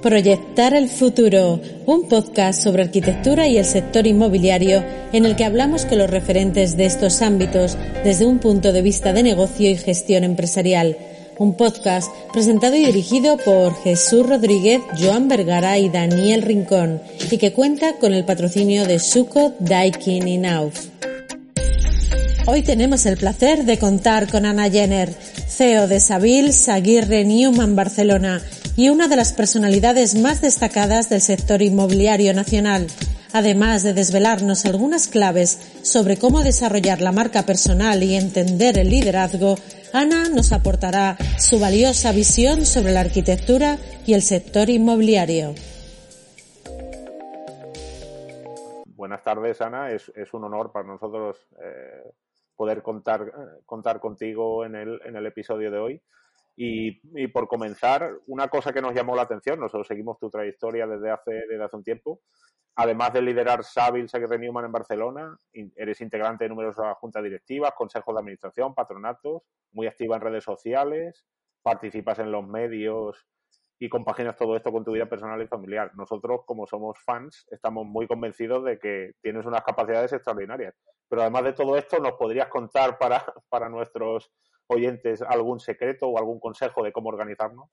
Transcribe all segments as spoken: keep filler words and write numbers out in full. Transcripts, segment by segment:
Proyectar el futuro, un podcast sobre arquitectura y el sector inmobiliario en el que hablamos con los referentes de estos ámbitos desde un punto de vista de negocio y gestión empresarial. Un podcast presentado y dirigido por Jesús Rodríguez, Joan Vergara y Daniel Rincón, y que cuenta con el patrocinio de Suco, Daikin y Nauf. Hoy tenemos el placer de contar con Ana Jenner, C E O de Savills Aguirre Newman Barcelona y una de las personalidades más destacadas del sector inmobiliario nacional, además de desvelarnos algunas claves sobre cómo desarrollar la marca personal y entender el liderazgo. Ana nos aportará su valiosa visión sobre la arquitectura y el sector inmobiliario. Buenas tardes, Ana, es, es un honor para nosotros eh... poder contar contar contigo en el en el episodio de hoy. Y, y por comenzar, una cosa que nos llamó la atención, nosotros seguimos tu trayectoria desde hace desde hace un tiempo. Además de liderar Savills Aguirre Newman en Barcelona, eres integrante de numerosas juntas directivas, consejos de administración, patronatos, muy activa en redes sociales, participas en los medios y compaginas todo esto con tu vida personal y familiar. Nosotros, como somos fans, estamos muy convencidos de que tienes unas capacidades extraordinarias. Pero además de todo esto, ¿nos podrías contar para, para nuestros oyentes algún secreto o algún consejo de cómo organizarnos?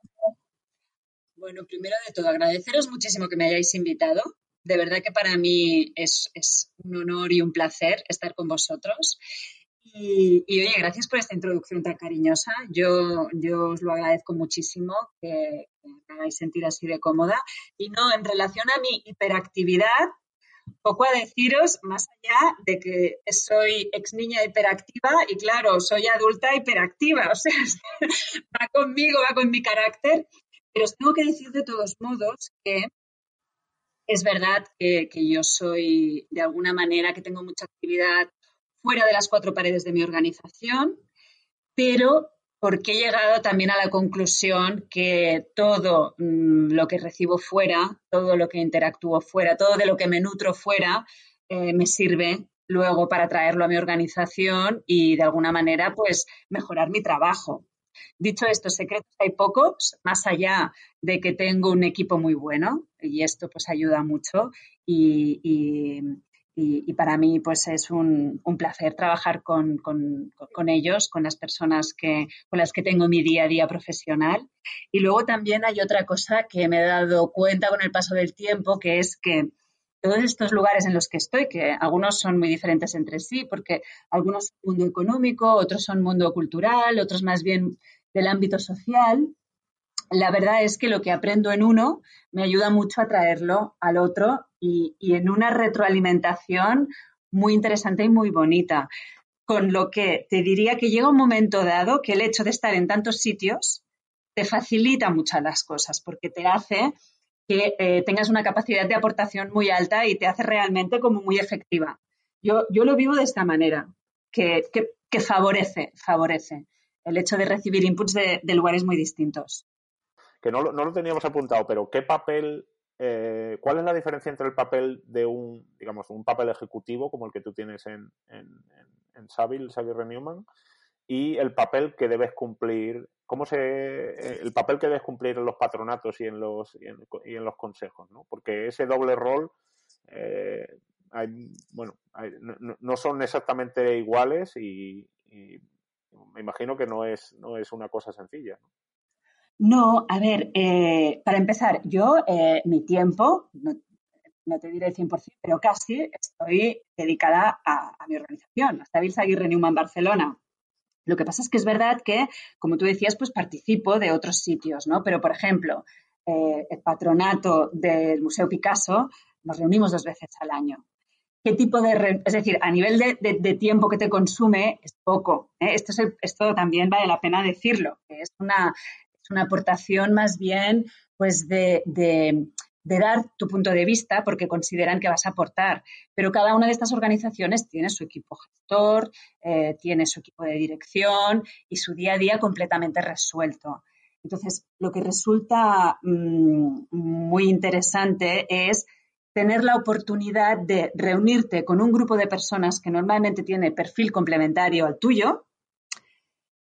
Bueno, primero de todo, agradeceros muchísimo que me hayáis invitado. De verdad que para mí es, es un honor y un placer estar con vosotros. Y, y oye, gracias por esta introducción tan cariñosa. Yo, yo os lo agradezco muchísimo que, que me hagáis sentir así de cómoda. Y no, en relación a mi hiperactividad, poco a deciros, más allá de que soy ex niña hiperactiva y, claro, soy adulta hiperactiva, o sea, va conmigo, va con mi carácter. Pero os tengo que decir de todos modos que es verdad que, que yo soy, de alguna manera, que tengo mucha actividad fuera de las cuatro paredes de mi organización, pero porque he llegado también a la conclusión que todo mmm, lo que recibo fuera, todo lo que interactúo fuera, todo de lo que me nutro fuera, eh, me sirve luego para traerlo a mi organización y, de alguna manera, pues mejorar mi trabajo. Dicho esto, secretos hay pocos, más allá de que tengo un equipo muy bueno, y esto pues ayuda mucho, y, y, y, y para mí pues es un, un placer trabajar con, con, con ellos, con las personas que, con las que tengo mi día a día profesional. Y luego también hay otra cosa que me he dado cuenta con el paso del tiempo, que es que todos estos lugares en los que estoy, que algunos son muy diferentes entre sí, porque algunos son mundo económico, otros son mundo cultural, otros más bien del ámbito social, la verdad es que lo que aprendo en uno me ayuda mucho a traerlo al otro, y, y en una retroalimentación muy interesante y muy bonita. Con lo que te diría que llega un momento dado que el hecho de estar en tantos sitios te facilita muchas las cosas, porque te hace que eh, tengas una capacidad de aportación muy alta y te hace realmente como muy efectiva. Yo, yo lo vivo de esta manera, que, que, que favorece, favorece el hecho de recibir inputs de, de lugares muy distintos. Que no, no lo teníamos apuntado, pero ¿qué papel, eh, cuál es la diferencia entre el papel de un, digamos, un papel ejecutivo como el que tú tienes en, en, en Savills Aguirre Newman y el papel que debes cumplir, cómo se, el papel que debes cumplir en los patronatos y en los, y en, y en los consejos, ¿no? Porque ese doble rol, eh, hay, bueno, hay, no, no son exactamente iguales y, y me imagino que no es, no es una cosa sencilla, ¿no? No, a ver, eh, para empezar, yo eh, mi tiempo, no, no te diré el cien por ciento, pero casi estoy dedicada a, a mi organización, a Savills Aguirre Newman Barcelona. Lo que pasa es que es verdad que, como tú decías, pues participo de otros sitios, ¿no? Pero, por ejemplo, eh, el patronato del Museo Picasso nos reunimos dos veces al año. ¿Qué tipo de re... Es decir, a nivel de, de, de tiempo que te consume es poco, ¿eh? Esto, es el, esto también vale la pena decirlo, que es una... una aportación más bien pues de, de, de dar tu punto de vista porque consideran que vas a aportar. Pero cada una de estas organizaciones tiene su equipo gestor, eh, tiene su equipo de dirección y su día a día completamente resuelto. Entonces, lo que resulta mmm, muy interesante es tener la oportunidad de reunirte con un grupo de personas que normalmente tiene perfil complementario al tuyo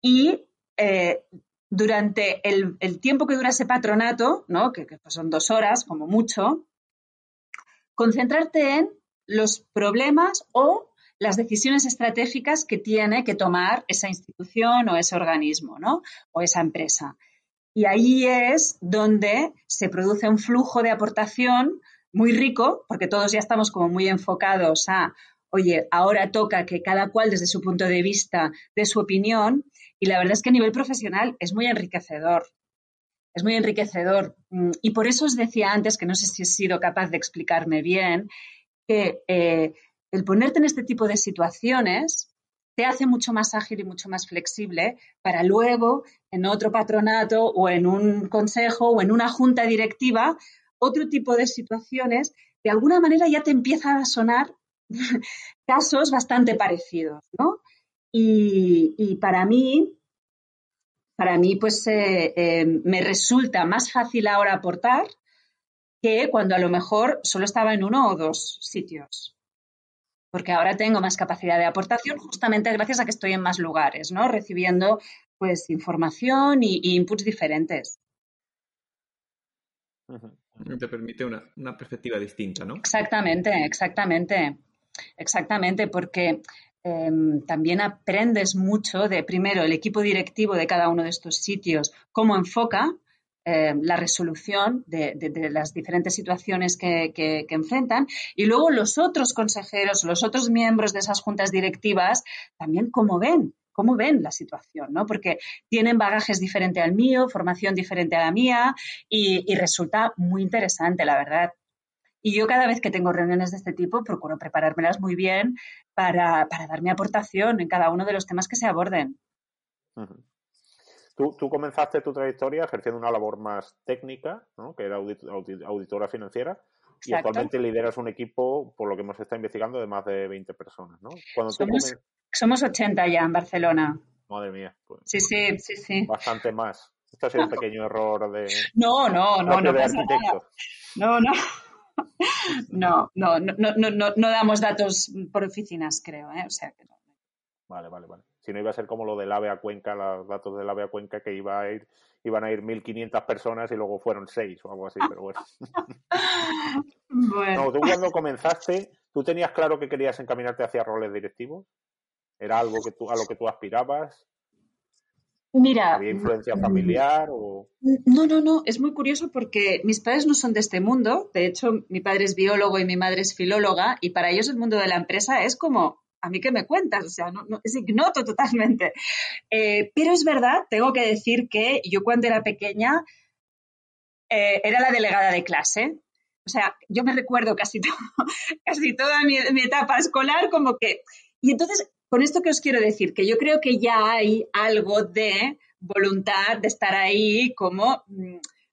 y eh, durante el, el tiempo que dura ese patronato, ¿no? que, que son dos horas como mucho, concentrarte en los problemas o las decisiones estratégicas que tiene que tomar esa institución o ese organismo, ¿no? o esa empresa. Y ahí es donde se produce un flujo de aportación muy rico, porque todos ya estamos como muy enfocados a, oye, ahora toca que cada cual desde su punto de vista dé su opinión, y la verdad es que a nivel profesional es muy enriquecedor, es muy enriquecedor. Y por eso os decía antes, que no sé si he sido capaz de explicarme bien, que eh, el ponerte en este tipo de situaciones te hace mucho más ágil y mucho más flexible para luego en otro patronato o en un consejo o en una junta directiva, otro tipo de situaciones, de alguna manera ya te empiezan a sonar casos bastante parecidos, ¿no? Y, y para mí, para mí pues eh, eh, me resulta más fácil ahora aportar que cuando a lo mejor solo estaba en uno o dos sitios. Porque ahora tengo más capacidad de aportación justamente gracias a que estoy en más lugares, ¿no? Recibiendo pues información y, y inputs diferentes. Te permite una, una perspectiva distinta, ¿no? Exactamente, exactamente. Exactamente, porque eh, también aprendes mucho de, primero, el equipo directivo de cada uno de estos sitios, cómo enfoca eh, la resolución de, de, de las diferentes situaciones que, que, que enfrentan, y luego los otros consejeros, los otros miembros de esas juntas directivas, también cómo ven. Cómo ven la situación, ¿no? Porque tienen bagajes diferente al mío, formación diferente a la mía y, y resulta muy interesante, la verdad. Y yo cada vez que tengo reuniones de este tipo procuro preparármelas muy bien para, para dar mi aportación en cada uno de los temas que se aborden. Uh-huh. Tú, tú comenzaste tu trayectoria ejerciendo una labor más técnica, ¿no? que era audit- audit- auditora financiera. Exacto. Y actualmente lideras un equipo, por lo que hemos estado investigando, de más de veinte personas, ¿no? Cuando Somos... tú comen- Somos ochenta ya en Barcelona. Madre mía. Pues, sí, sí, sí, sí. Bastante más. Esto ha sido un pequeño error de... No, no, no, no pasa nada. No, no. No, no, no, no, no, no damos datos por oficinas, creo, ¿eh? O sea que no. Vale, vale, vale. Si no iba a ser como lo del AVE a Cuenca, los datos del AVE a Cuenca, que iba a ir, iban a ir mil quinientas personas y luego fueron seis o algo así, pero bueno. Bueno. No, tú cuando comenzaste, ¿tú tenías claro que querías encaminarte hacia roles directivos? ¿Era algo que tú, a lo que tú aspirabas? Mira, ¿había influencia familiar? O... No, no, no. Es muy curioso porque mis padres no son de este mundo. De hecho, mi padre es biólogo y mi madre es filóloga. Y para ellos el mundo de la empresa es como, ¿a mí qué me cuentas? O sea, no, no, es ignoto totalmente. Eh, pero es verdad, tengo que decir que yo cuando era pequeña eh, era la delegada de clase. O sea, yo me recuerdo casi, todo, casi toda mi, mi etapa escolar como que... Y entonces... Con esto que os quiero decir, que yo creo que ya hay algo de voluntad de estar ahí como,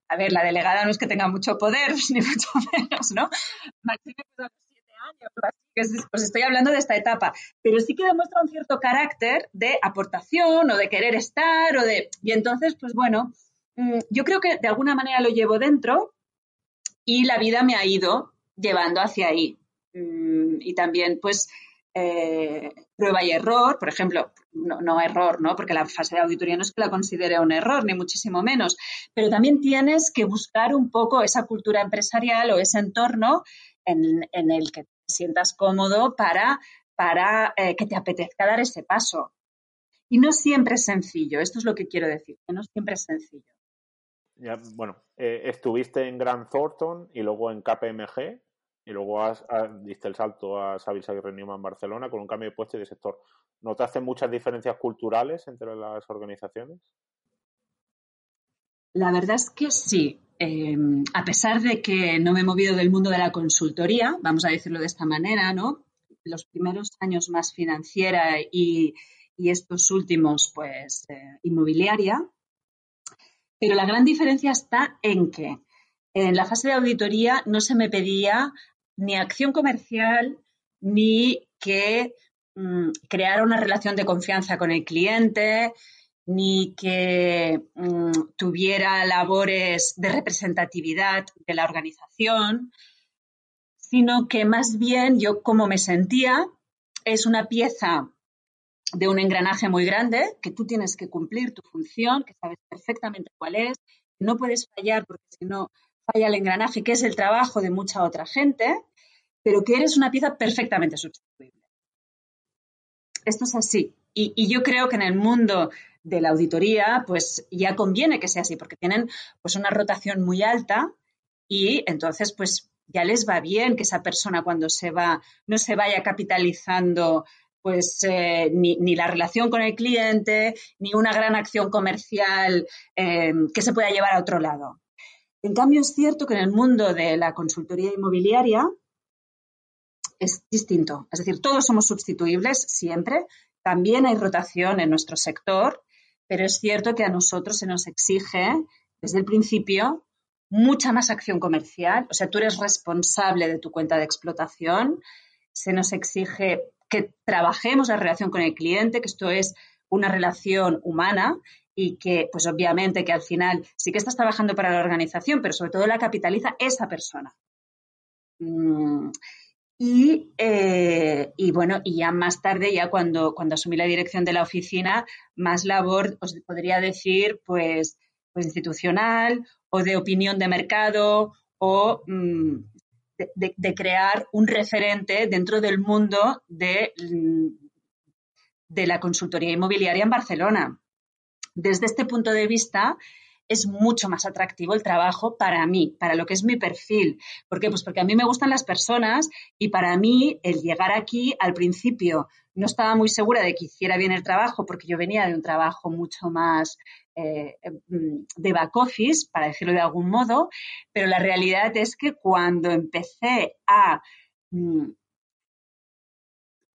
a ver, la delegada no es que tenga mucho poder, ni mucho menos, ¿no? Máximo de siete años, os estoy hablando de esta etapa, pero sí que demuestra un cierto carácter de aportación o de querer estar o de... Y entonces, pues bueno, yo creo que de alguna manera lo llevo dentro y la vida me ha ido llevando hacia ahí. Y también, pues... Eh, prueba y error, por ejemplo, no, no error, ¿no? Porque la fase de auditoría no es que la considere un error, ni muchísimo menos, pero también tienes que buscar un poco esa cultura empresarial o ese entorno en, en el que te sientas cómodo para, para eh, que te apetezca dar ese paso. Y no siempre es sencillo, esto es lo que quiero decir, que no siempre es sencillo. Ya, bueno, eh, estuviste en Grant Thornton y luego en K P M G. Y luego has, has, diste el salto a Savills Aguirre Newman en Barcelona con un cambio de puesto y de sector. ¿Notaste muchas diferencias culturales entre las organizaciones? La verdad es que sí. Eh, a pesar de que no me he movido del mundo de la consultoría, vamos a decirlo de esta manera, ¿no? Los primeros años más financiera y, y estos últimos, pues, eh, inmobiliaria. Pero la gran diferencia está en que en la fase de auditoría no se me pedía ni acción comercial ni que mmm, creara una relación de confianza con el cliente, ni que mmm, tuviera labores de representatividad de la organización, sino que más bien yo como me sentía es una pieza de un engranaje muy grande, que tú tienes que cumplir tu función, que sabes perfectamente cuál es, no puedes fallar porque si no falla el engranaje, que es el trabajo de mucha otra gente, pero que eres una pieza perfectamente sustituible. Esto es así. Y, y yo creo que en el mundo de la auditoría, pues ya conviene que sea así, porque tienen pues una rotación muy alta y entonces pues ya les va bien que esa persona cuando se va no se vaya capitalizando pues eh, ni, ni la relación con el cliente, ni una gran acción comercial eh, que se pueda llevar a otro lado. En cambio, es cierto que en el mundo de la consultoría inmobiliaria es distinto. Es decir, todos somos sustituibles siempre. También hay rotación en nuestro sector, pero es cierto que a nosotros se nos exige, desde el principio, mucha más acción comercial. O sea, tú eres responsable de tu cuenta de explotación. Se nos exige que trabajemos la relación con el cliente, que esto es una relación humana y que, pues obviamente, que al final sí que estás trabajando para la organización, pero sobre todo la capitaliza esa persona. Y, eh, y bueno, y ya más tarde, ya cuando, cuando asumí la dirección de la oficina, más labor, os podría decir, pues, pues institucional o de opinión de mercado o Mm, De, de crear un referente dentro del mundo de, de la consultoría inmobiliaria en Barcelona. Desde este punto de vista, es mucho más atractivo el trabajo para mí, para lo que es mi perfil. ¿Por qué? Pues porque a mí me gustan las personas y para mí el llegar aquí, al principio, no estaba muy segura de que hiciera bien el trabajo porque yo venía de un trabajo mucho más eh, de back office, para decirlo de algún modo, pero la realidad es que cuando empecé a,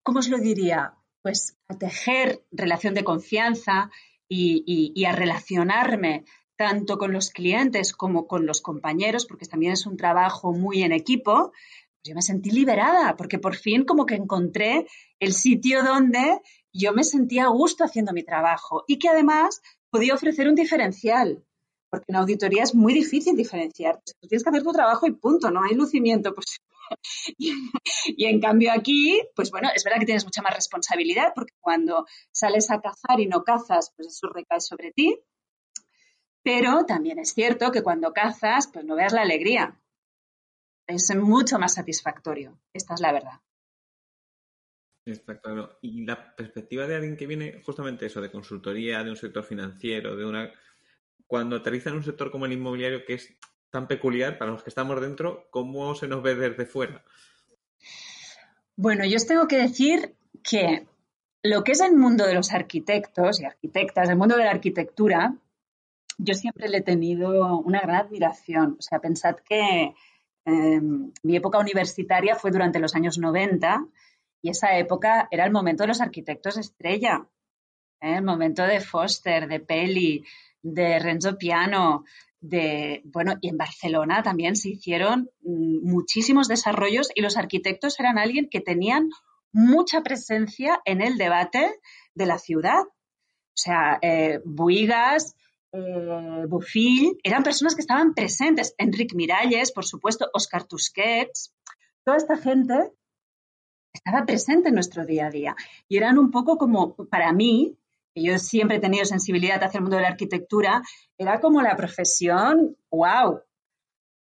¿cómo os lo diría? Pues a tejer relación de confianza y, y, y a relacionarme tanto con los clientes como con los compañeros, porque también es un trabajo muy en equipo. Yo me sentí liberada porque por fin como que encontré el sitio donde yo me sentía a gusto haciendo mi trabajo y que además podía ofrecer un diferencial, porque en auditoría es muy difícil diferenciar. Tú tienes que hacer tu trabajo y punto, no hay lucimiento. Pues. y, y en cambio aquí, pues bueno, es verdad que tienes mucha más responsabilidad porque cuando sales a cazar y no cazas, pues eso recae sobre ti. Pero también es cierto que cuando cazas, pues no veas la alegría. Es mucho más satisfactorio. Esta es la verdad. Está claro. Y la perspectiva de alguien que viene justamente eso, de consultoría, de un sector financiero, de una... Cuando aterriza en un sector como el inmobiliario, que es tan peculiar para los que estamos dentro, ¿cómo se nos ve desde fuera? Bueno, yo os tengo que decir que lo que es el mundo de los arquitectos y arquitectas, el mundo de la arquitectura, yo siempre le he tenido una gran admiración. O sea, pensad que Eh, mi época universitaria fue durante los años noventa y esa época era el momento de los arquitectos estrella, ¿eh? El momento de Foster, de Pelli, de Renzo Piano, de bueno, y en Barcelona también se hicieron muchísimos desarrollos y los arquitectos eran alguien que tenían mucha presencia en el debate de la ciudad. O sea, eh, Buigas, Eh, Bufill, eran personas que estaban presentes. Enric Miralles, por supuesto, Oscar Tusquets, toda esta gente estaba presente en nuestro día a día. Y eran un poco como, para mí, que yo siempre he tenido sensibilidad hacia el mundo de la arquitectura, era como la profesión, wow,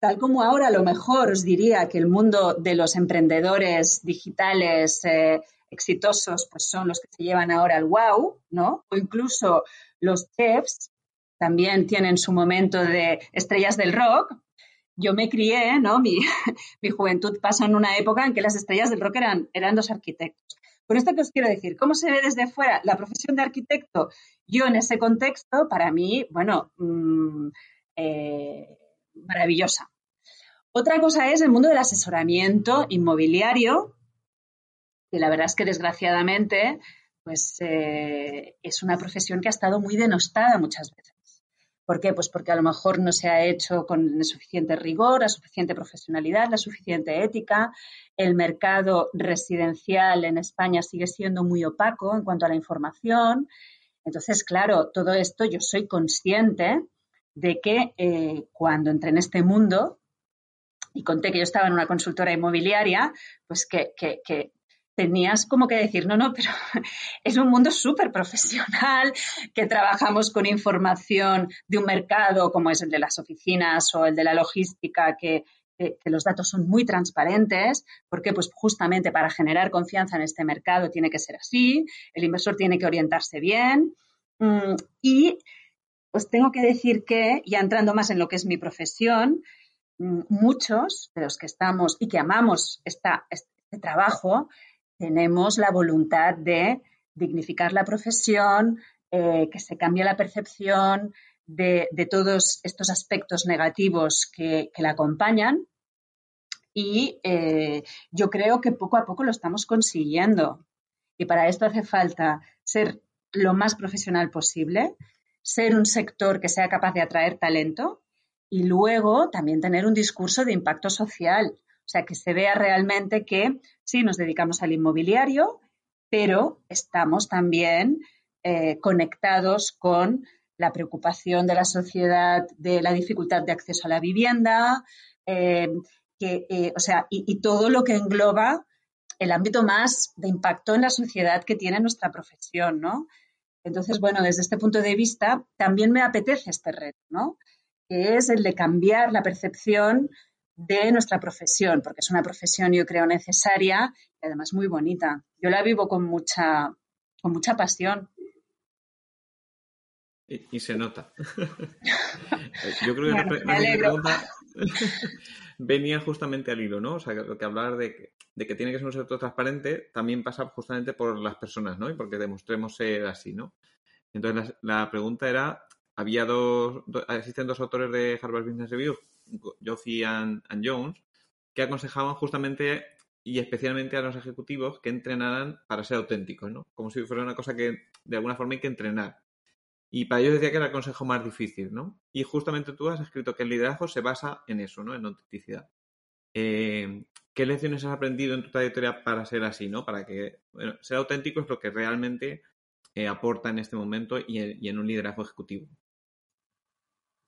tal como ahora a lo mejor os diría que el mundo de los emprendedores digitales eh, exitosos pues son los que se llevan ahora al wow, ¿no? O incluso los chefs también tienen su momento de estrellas del rock. Yo me crié, ¿no? Mi, mi juventud pasó en una época en que las estrellas del rock eran, eran dos arquitectos. Por esto que os quiero decir, ¿cómo se ve desde fuera la profesión de arquitecto? Yo en ese contexto, para mí, bueno, mmm, eh, maravillosa. Otra cosa es el mundo del asesoramiento inmobiliario, que la verdad es que desgraciadamente pues, eh, es una profesión que ha estado muy denostada muchas veces. ¿Por qué? Pues porque a lo mejor no se ha hecho con el suficiente rigor, la suficiente profesionalidad, la suficiente ética. El mercado residencial en España sigue siendo muy opaco en cuanto a la información. Entonces, claro, todo esto yo soy consciente de que eh, cuando entré en este mundo y conté que yo estaba en una consultora inmobiliaria, pues que... que, que tenías como que decir, no, no, pero es un mundo súper profesional, que trabajamos con información de un mercado como es el de las oficinas o el de la logística, que, que, que los datos son muy transparentes, porque pues justamente para generar confianza en este mercado tiene que ser así, el inversor tiene que orientarse bien. Y pues tengo que decir que, ya entrando más en lo que es mi profesión, muchos de los que estamos y que amamos esta, este trabajo, tenemos la voluntad de dignificar la profesión, eh, que se cambie la percepción de, de todos estos aspectos negativos que, que la acompañan, y eh, yo creo que poco a poco lo estamos consiguiendo. Y para esto hace falta ser lo más profesional posible, ser un sector que sea capaz de atraer talento y luego también tener un discurso de impacto social. O sea, que se vea realmente que sí, nos dedicamos al inmobiliario, pero estamos también eh, conectados con la preocupación de la sociedad, de la dificultad de acceso a la vivienda, eh, que, eh, o sea, y, y todo lo que engloba el ámbito más de impacto en la sociedad que tiene nuestra profesión, ¿no? Entonces, bueno, desde este punto de vista también me apetece este reto, ¿no? Que es el de cambiar la percepción de nuestra profesión, porque es una profesión, yo creo, necesaria y además muy bonita. Yo la vivo con mucha, con mucha pasión. Y, y se nota. Yo creo que bueno, una, una pregunta venía justamente al hilo, ¿no? O sea, que, que hablar de, de que tiene que ser un sector transparente también pasa justamente por las personas, ¿no? Y porque demostremos ser así, ¿no? Entonces, la, la pregunta era, había dos, do, existen dos autores de Harvard Business Review, Joffe and, and Jones, que aconsejaban justamente y especialmente a los ejecutivos que entrenaran para ser auténticos, ¿no? Como si fuera una cosa que de alguna forma hay que entrenar. Y para ellos decía que era el consejo más difícil, ¿no? Y justamente tú has escrito que el liderazgo se basa en eso, ¿no? En autenticidad. Eh, ¿Qué lecciones has aprendido en tu trayectoria para ser así, ¿no? Para que, bueno, ser auténtico es lo que realmente eh, aporta en este momento y en, y en un liderazgo ejecutivo.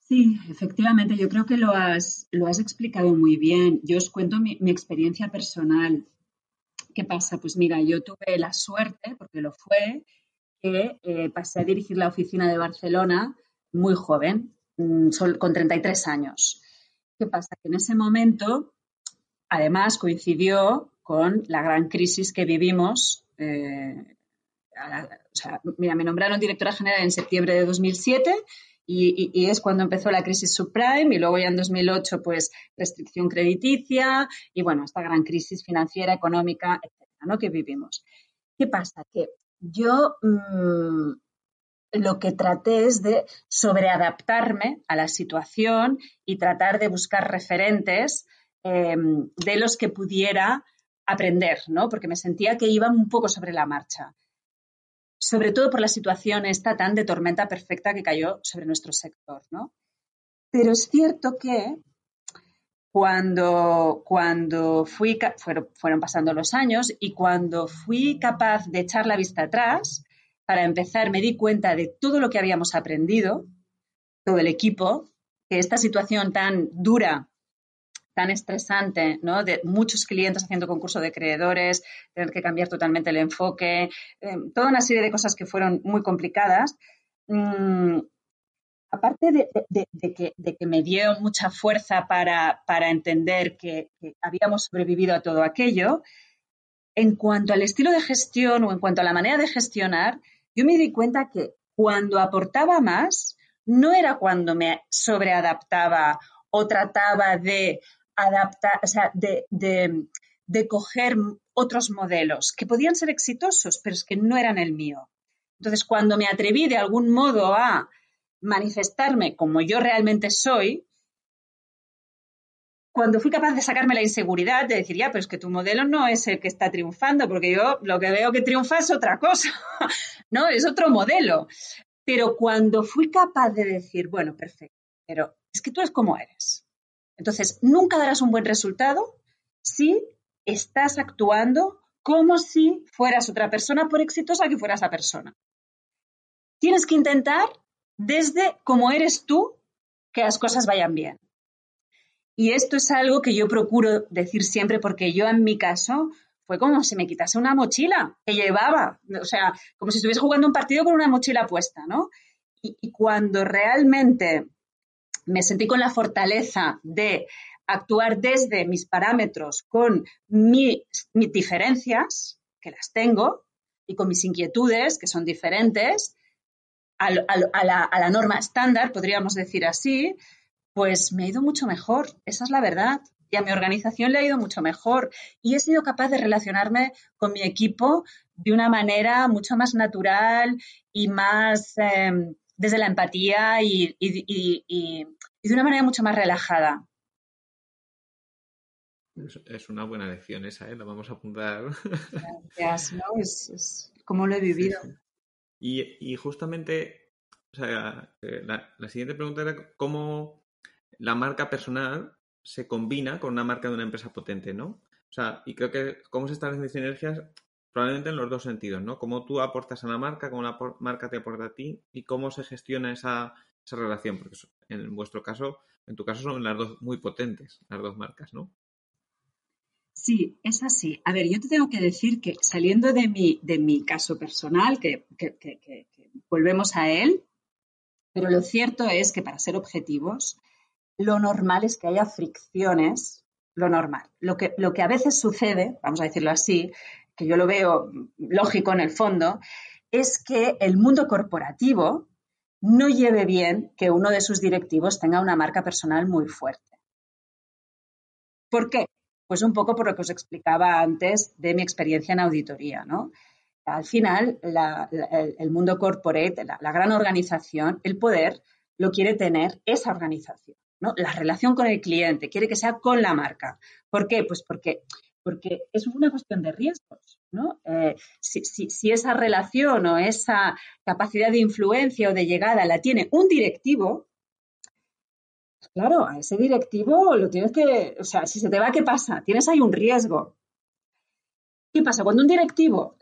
Sí, efectivamente, yo creo que lo has, lo has explicado muy bien. Yo os cuento mi, mi experiencia personal. ¿Qué pasa? Pues mira, yo tuve la suerte, porque lo fue, que eh, pasé a dirigir la oficina de Barcelona muy joven, con treinta y tres años. ¿Qué pasa? Que en ese momento, además, coincidió con la gran crisis que vivimos. Eh, a, o sea, mira, me nombraron directora general en septiembre de dos mil siete. Y, y, y es cuando empezó la crisis subprime y luego ya en dos mil ocho, pues, restricción crediticia y, bueno, esta gran crisis financiera, económica, etcétera, ¿no?, que vivimos. ¿Qué pasa? Que yo mmm, lo que traté es de sobreadaptarme a la situación y tratar de buscar referentes eh, de los que pudiera aprender, ¿no? Porque me sentía que iba un poco sobre la marcha. Sobre todo por la situación esta tan de tormenta perfecta que cayó sobre nuestro sector, ¿no? Pero es cierto que cuando, cuando fui, fueron, fueron pasando los años y cuando fui capaz de echar la vista atrás, para empezar me di cuenta de todo lo que habíamos aprendido, todo el equipo, que esta situación tan dura, tan estresante, ¿no?, de muchos clientes haciendo concurso de acreedores, tener que cambiar totalmente el enfoque, eh, toda una serie de cosas que fueron muy complicadas. Mm, aparte de, de, de, que, de que me dio mucha fuerza para, para entender que, que habíamos sobrevivido a todo aquello, en cuanto al estilo de gestión o en cuanto a la manera de gestionar, yo me di cuenta que cuando aportaba más, no era cuando me sobreadaptaba o trataba de adaptar, o sea, de, de, de coger otros modelos que podían ser exitosos, pero es que no eran el mío. Entonces, cuando me atreví de algún modo a manifestarme como yo realmente soy, cuando fui capaz de sacarme la inseguridad de decir, ya, pero es que tu modelo no es el que está triunfando, porque yo lo que veo que triunfa es otra cosa, ¿no? Es otro modelo. Pero cuando fui capaz de decir, bueno, perfecto, pero es que tú eres como eres. Entonces, nunca darás un buen resultado si estás actuando como si fueras otra persona, por exitosa que fuera esa persona. Tienes que intentar, desde como eres tú, que las cosas vayan bien. Y esto es algo que yo procuro decir siempre, porque yo en mi caso fue como si me quitase una mochila que llevaba, o sea, como si estuviese jugando un partido con una mochila puesta, ¿no? Y, y cuando realmente me sentí con la fortaleza de actuar desde mis parámetros, con mis, mis diferencias, que las tengo, y con mis inquietudes, que son diferentes, a, a, a, la, a la norma estándar, podríamos decir así, pues me ha ido mucho mejor, esa es la verdad. Y a mi organización le ha ido mucho mejor. Y he sido capaz de relacionarme con mi equipo de una manera mucho más natural y más eh, desde la empatía y, y, y, y, y de una manera mucho más relajada. Es una buena lección esa, ¿eh? La vamos a apuntar. Gracias, ¿no? Es, es como lo he vivido. Sí, sí. Y, y justamente, o sea, la, la siguiente pregunta era cómo la marca personal se combina con una marca de una empresa potente, ¿no? O sea, y creo que cómo se establecen sinergias probablemente en los dos sentidos, ¿no? Cómo tú aportas a la marca, cómo la marca te aporta a ti y cómo se gestiona esa, esa relación, porque en vuestro caso, en tu caso son las dos muy potentes, las dos marcas, ¿no? Sí, es así. A ver, yo te tengo que decir que saliendo de mi, de mi caso personal, que, que, que, que, que volvemos a él, pero lo cierto es que para ser objetivos, lo normal es que haya fricciones, lo normal. Lo que, lo que a veces sucede, vamos a decirlo así, que yo lo veo lógico en el fondo, es que el mundo corporativo no lleve bien que uno de sus directivos tenga una marca personal muy fuerte. ¿Por qué? Pues un poco por lo que os explicaba antes de mi experiencia en auditoría, ¿no? Al final, la, la, el mundo corporate, la, la gran organización, el poder lo quiere tener esa organización, ¿no? La relación con el cliente quiere que sea con la marca. ¿Por qué? Pues porque, porque es una cuestión de riesgos, ¿no? Eh, si, si, si esa relación o esa capacidad de influencia o de llegada la tiene un directivo, pues claro, a ese directivo lo tienes que, o sea, si se te va, ¿qué pasa? Tienes ahí un riesgo. ¿Qué pasa? Cuando un directivo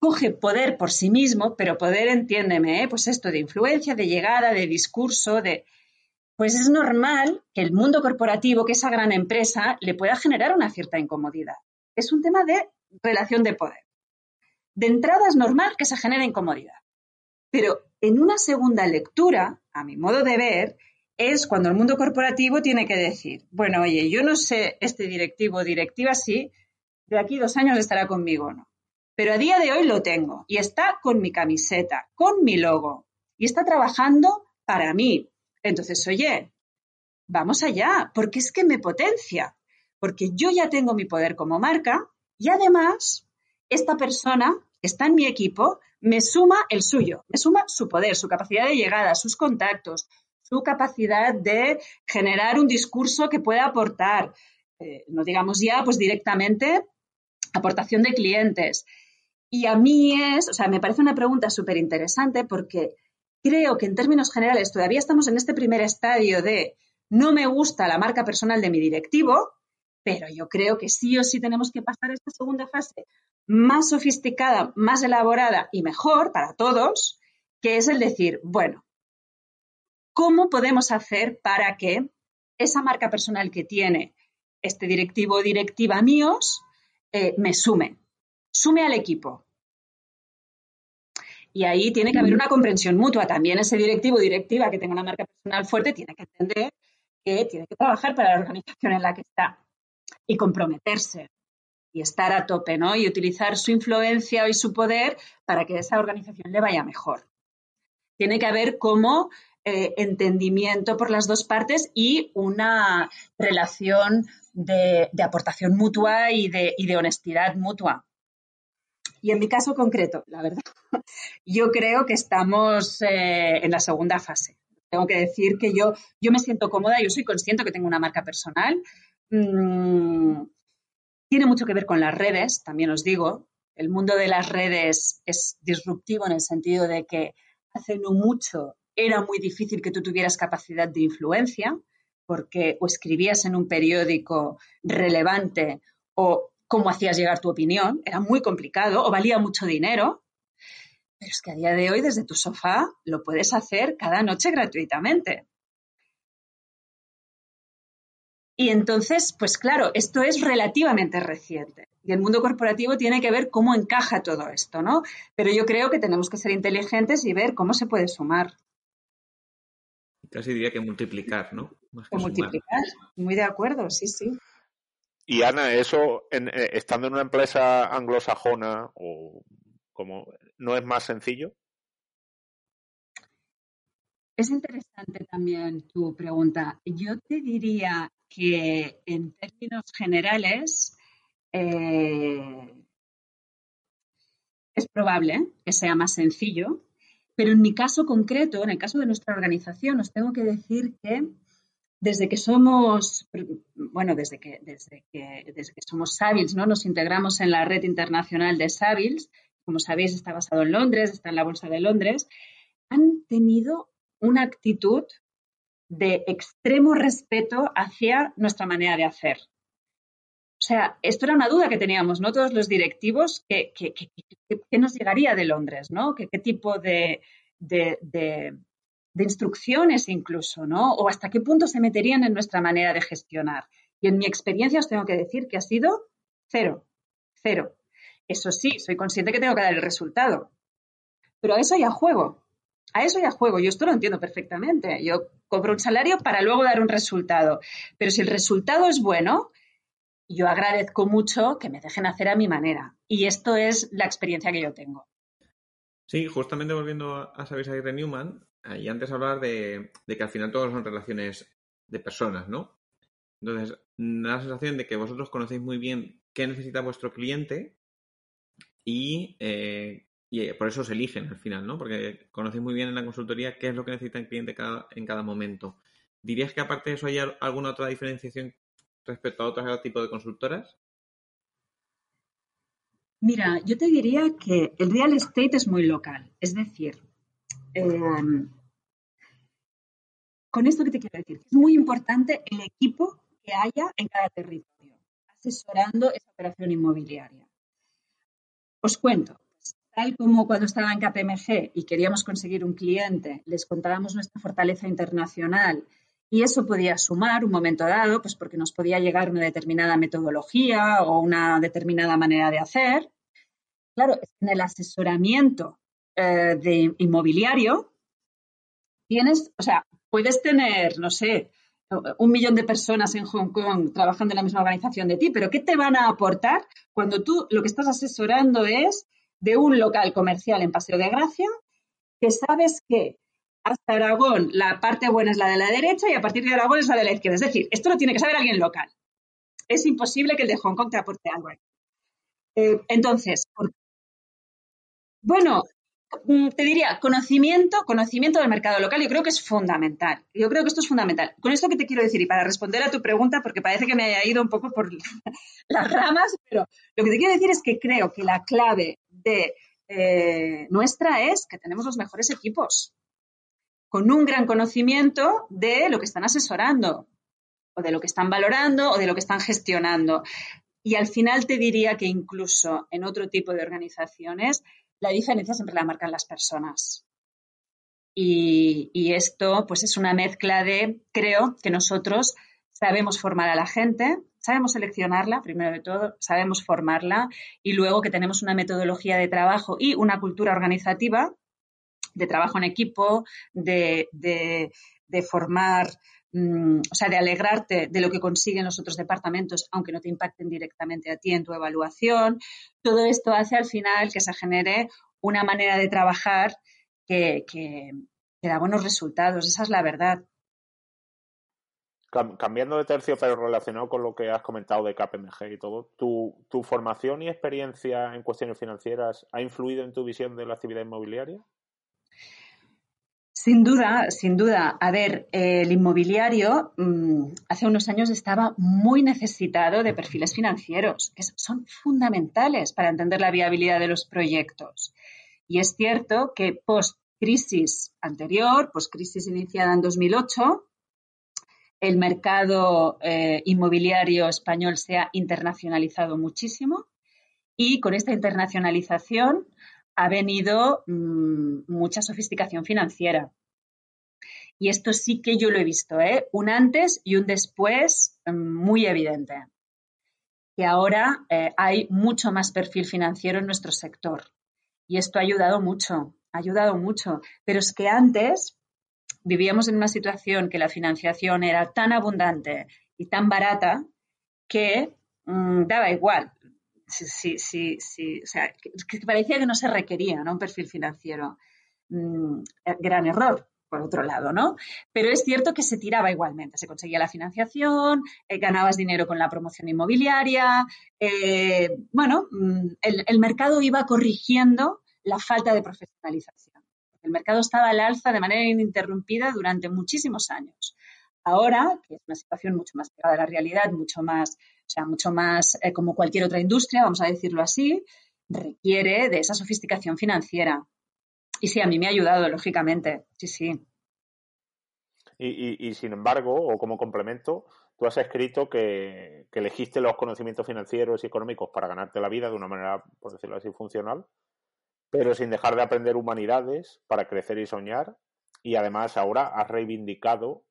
coge poder por sí mismo, pero poder, entiéndeme, ¿eh? Pues esto de influencia, de llegada, de discurso, de... Pues es normal que el mundo corporativo, que esa gran empresa, le pueda generar una cierta incomodidad. Es un tema de relación de poder. De entrada es normal que se genere incomodidad. Pero en una segunda lectura, a mi modo de ver, es cuando el mundo corporativo tiene que decir, bueno, oye, yo no sé, este directivo o directiva sí, de aquí dos años estará conmigo o no. Pero a día de hoy lo tengo y está con mi camiseta, con mi logo y está trabajando para mí. Entonces, oye, vamos allá, porque es que me potencia, porque yo ya tengo mi poder como marca y además esta persona que está en mi equipo me suma el suyo, me suma su poder, su capacidad de llegada, sus contactos, su capacidad de generar un discurso que pueda aportar, eh, no digamos ya, pues directamente aportación de clientes. Y a mí es, o sea, me parece una pregunta súper interesante porque... Creo que en términos generales todavía estamos en este primer estadio de no me gusta la marca personal de mi directivo, pero yo creo que sí o sí tenemos que pasar a esta segunda fase más sofisticada, más elaborada y mejor para todos, que es el decir, bueno, ¿cómo podemos hacer para que esa marca personal que tiene este directivo o directiva míos eh, me sume, sume al equipo? Y ahí tiene que haber una comprensión mutua. También ese directivo o directiva que tenga una marca personal fuerte tiene que entender que tiene que trabajar para la organización en la que está y comprometerse y estar a tope, ¿no? Y utilizar su influencia y su poder para que esa organización le vaya mejor. Tiene que haber como eh, entendimiento por las dos partes y una relación de, de aportación mutua y de, y de honestidad mutua. Y en mi caso concreto, la verdad, yo creo que estamos eh, en la segunda fase. Tengo que decir que yo, yo me siento cómoda, yo soy consciente que tengo una marca personal. Mm, tiene mucho que ver con las redes, también os digo. El mundo de las redes es disruptivo en el sentido de que hace no mucho era muy difícil que tú tuvieras capacidad de influencia, porque o escribías en un periódico relevante o cómo hacías llegar tu opinión, era muy complicado o valía mucho dinero. Pero es que a día de hoy desde tu sofá lo puedes hacer cada noche gratuitamente. Y entonces, pues claro, esto es relativamente reciente y el mundo corporativo tiene que ver cómo encaja todo esto, ¿no? Pero yo creo que tenemos que ser inteligentes y ver cómo se puede sumar. Casi diría que multiplicar, ¿no? Más que multiplicar, sumar. Muy de acuerdo, sí, sí. Y Ana, eso, en, estando en una empresa anglosajona, o como, ¿no es más sencillo? Es interesante también tu pregunta. Yo te diría que en términos generales eh, es probable que sea más sencillo, pero en mi caso concreto, en el caso de nuestra organización, os tengo que decir que desde que somos, bueno, desde que, desde que, desde que somos Savills, ¿no? Nos integramos en la red internacional de Savills, como sabéis está basado en Londres, está en la Bolsa de Londres, han tenido una actitud de extremo respeto hacia nuestra manera de hacer. O sea, esto era una duda que teníamos, ¿no? Todos los directivos, ¿qué que, que, que, que nos llegaría de Londres, ¿no? ¿Qué, qué tipo de, de, de, de instrucciones incluso, ¿no? O hasta qué punto se meterían en nuestra manera de gestionar. Y en mi experiencia os tengo que decir que ha sido cero, cero. Eso sí, soy consciente que tengo que dar el resultado. Pero a eso ya juego, a eso ya juego. Yo esto lo entiendo perfectamente. Yo cobro un salario para luego dar un resultado. Pero si el resultado es bueno, yo agradezco mucho que me dejen hacer a mi manera. Y esto es la experiencia que yo tengo. Sí, justamente volviendo a Savills Aguirre Newman, y antes hablar de, de que al final todas son relaciones de personas, ¿no? Entonces, da la sensación de que vosotros conocéis muy bien qué necesita vuestro cliente y, eh, y por eso os eligen al final, ¿no? Porque conocéis muy bien en la consultoría qué es lo que necesita el cliente cada, en cada momento. ¿Dirías que aparte de eso hay alguna otra diferenciación respecto a otros tipos de consultoras? Mira, yo te diría que el real estate es muy local. Es decir, eh, con esto que te quiero decir, es muy importante el equipo que haya en cada territorio, asesorando esa operación inmobiliaria. Os cuento, tal como cuando estaba en K P M G y queríamos conseguir un cliente, les contábamos nuestra fortaleza internacional. Y eso podía sumar un momento dado, pues porque nos podía llegar una determinada metodología o una determinada manera de hacer. Claro, en el asesoramiento eh, de inmobiliario tienes, o sea, puedes tener, no sé, un millón de personas en Hong Kong trabajando en la misma organización de ti, pero ¿qué te van a aportar cuando tú lo que estás asesorando es de un local comercial en Paseo de Gracia que sabes que hasta Aragón, la parte buena es la de la derecha y a partir de Aragón es la de la izquierda? Es decir, esto lo tiene que saber alguien local. Es imposible que el de Hong Kong te aporte algo aquí. Eh, entonces, bueno, te diría, conocimiento, conocimiento del mercado local, yo creo que es fundamental. Yo creo que esto es fundamental. Con esto que te quiero decir, y para responder a tu pregunta, porque parece que me haya ido un poco por las ramas, pero lo que te quiero decir es que creo que la clave de eh, nuestra es que tenemos los mejores equipos, con un gran conocimiento de lo que están asesorando o de lo que están valorando o de lo que están gestionando. Y al final te diría que incluso en otro tipo de organizaciones la diferencia siempre la marcan las personas. Y, y esto pues es una mezcla de, creo que nosotros sabemos formar a la gente, sabemos seleccionarla, primero de todo, sabemos formarla y luego que tenemos una metodología de trabajo y una cultura organizativa de trabajo en equipo, de, de, de formar, mmm, o sea, de alegrarte de lo que consiguen los otros departamentos, aunque no te impacten directamente a ti en tu evaluación. Todo esto hace al final que se genere una manera de trabajar que, que, que da buenos resultados. Esa es la verdad. Cambiando de tercio, pero relacionado con lo que has comentado de K P M G y todo, ¿tu, tu formación y experiencia en cuestiones financieras ha influido en tu visión de la actividad inmobiliaria? Sin duda, sin duda. A ver, eh, el inmobiliario mmm, hace unos años estaba muy necesitado de perfiles financieros, que son fundamentales para entender la viabilidad de los proyectos. Y es cierto que post crisis anterior, pues crisis iniciada en dos mil ocho, el mercado eh, inmobiliario español se ha internacionalizado muchísimo y con esta internacionalización ha venido mmm, mucha sofisticación financiera. Y esto sí que yo lo he visto, ¿eh? Un antes y un después mmm, muy evidente. Que ahora eh, hay mucho más perfil financiero en nuestro sector. Y esto ha ayudado mucho, ha ayudado mucho. Pero es que antes vivíamos en una situación que la financiación era tan abundante y tan barata que mmm, daba igual. Sí, sí, sí, sí. O sea, que, que parecía que no se requería, ¿no?, un perfil financiero. Mm, gran error, por otro lado, ¿no? Pero es cierto que se tiraba igualmente, se conseguía la financiación, eh, ganabas dinero con la promoción inmobiliaria, eh, bueno, el, el mercado iba corrigiendo la falta de profesionalización. El mercado estaba al alza de manera ininterrumpida durante muchísimos años. Ahora, que es una situación mucho más pegada a la realidad, mucho más, o sea, mucho más eh, como cualquier otra industria, vamos a decirlo así, requiere de esa sofisticación financiera. Y sí, a mí me ha ayudado, lógicamente, sí, sí. Y, y, y sin embargo, o como complemento, tú has escrito que, que elegiste los conocimientos financieros y económicos para ganarte la vida de una manera, por decirlo así, funcional, pero sin dejar de aprender humanidades para crecer y soñar, y además ahora has reivindicado,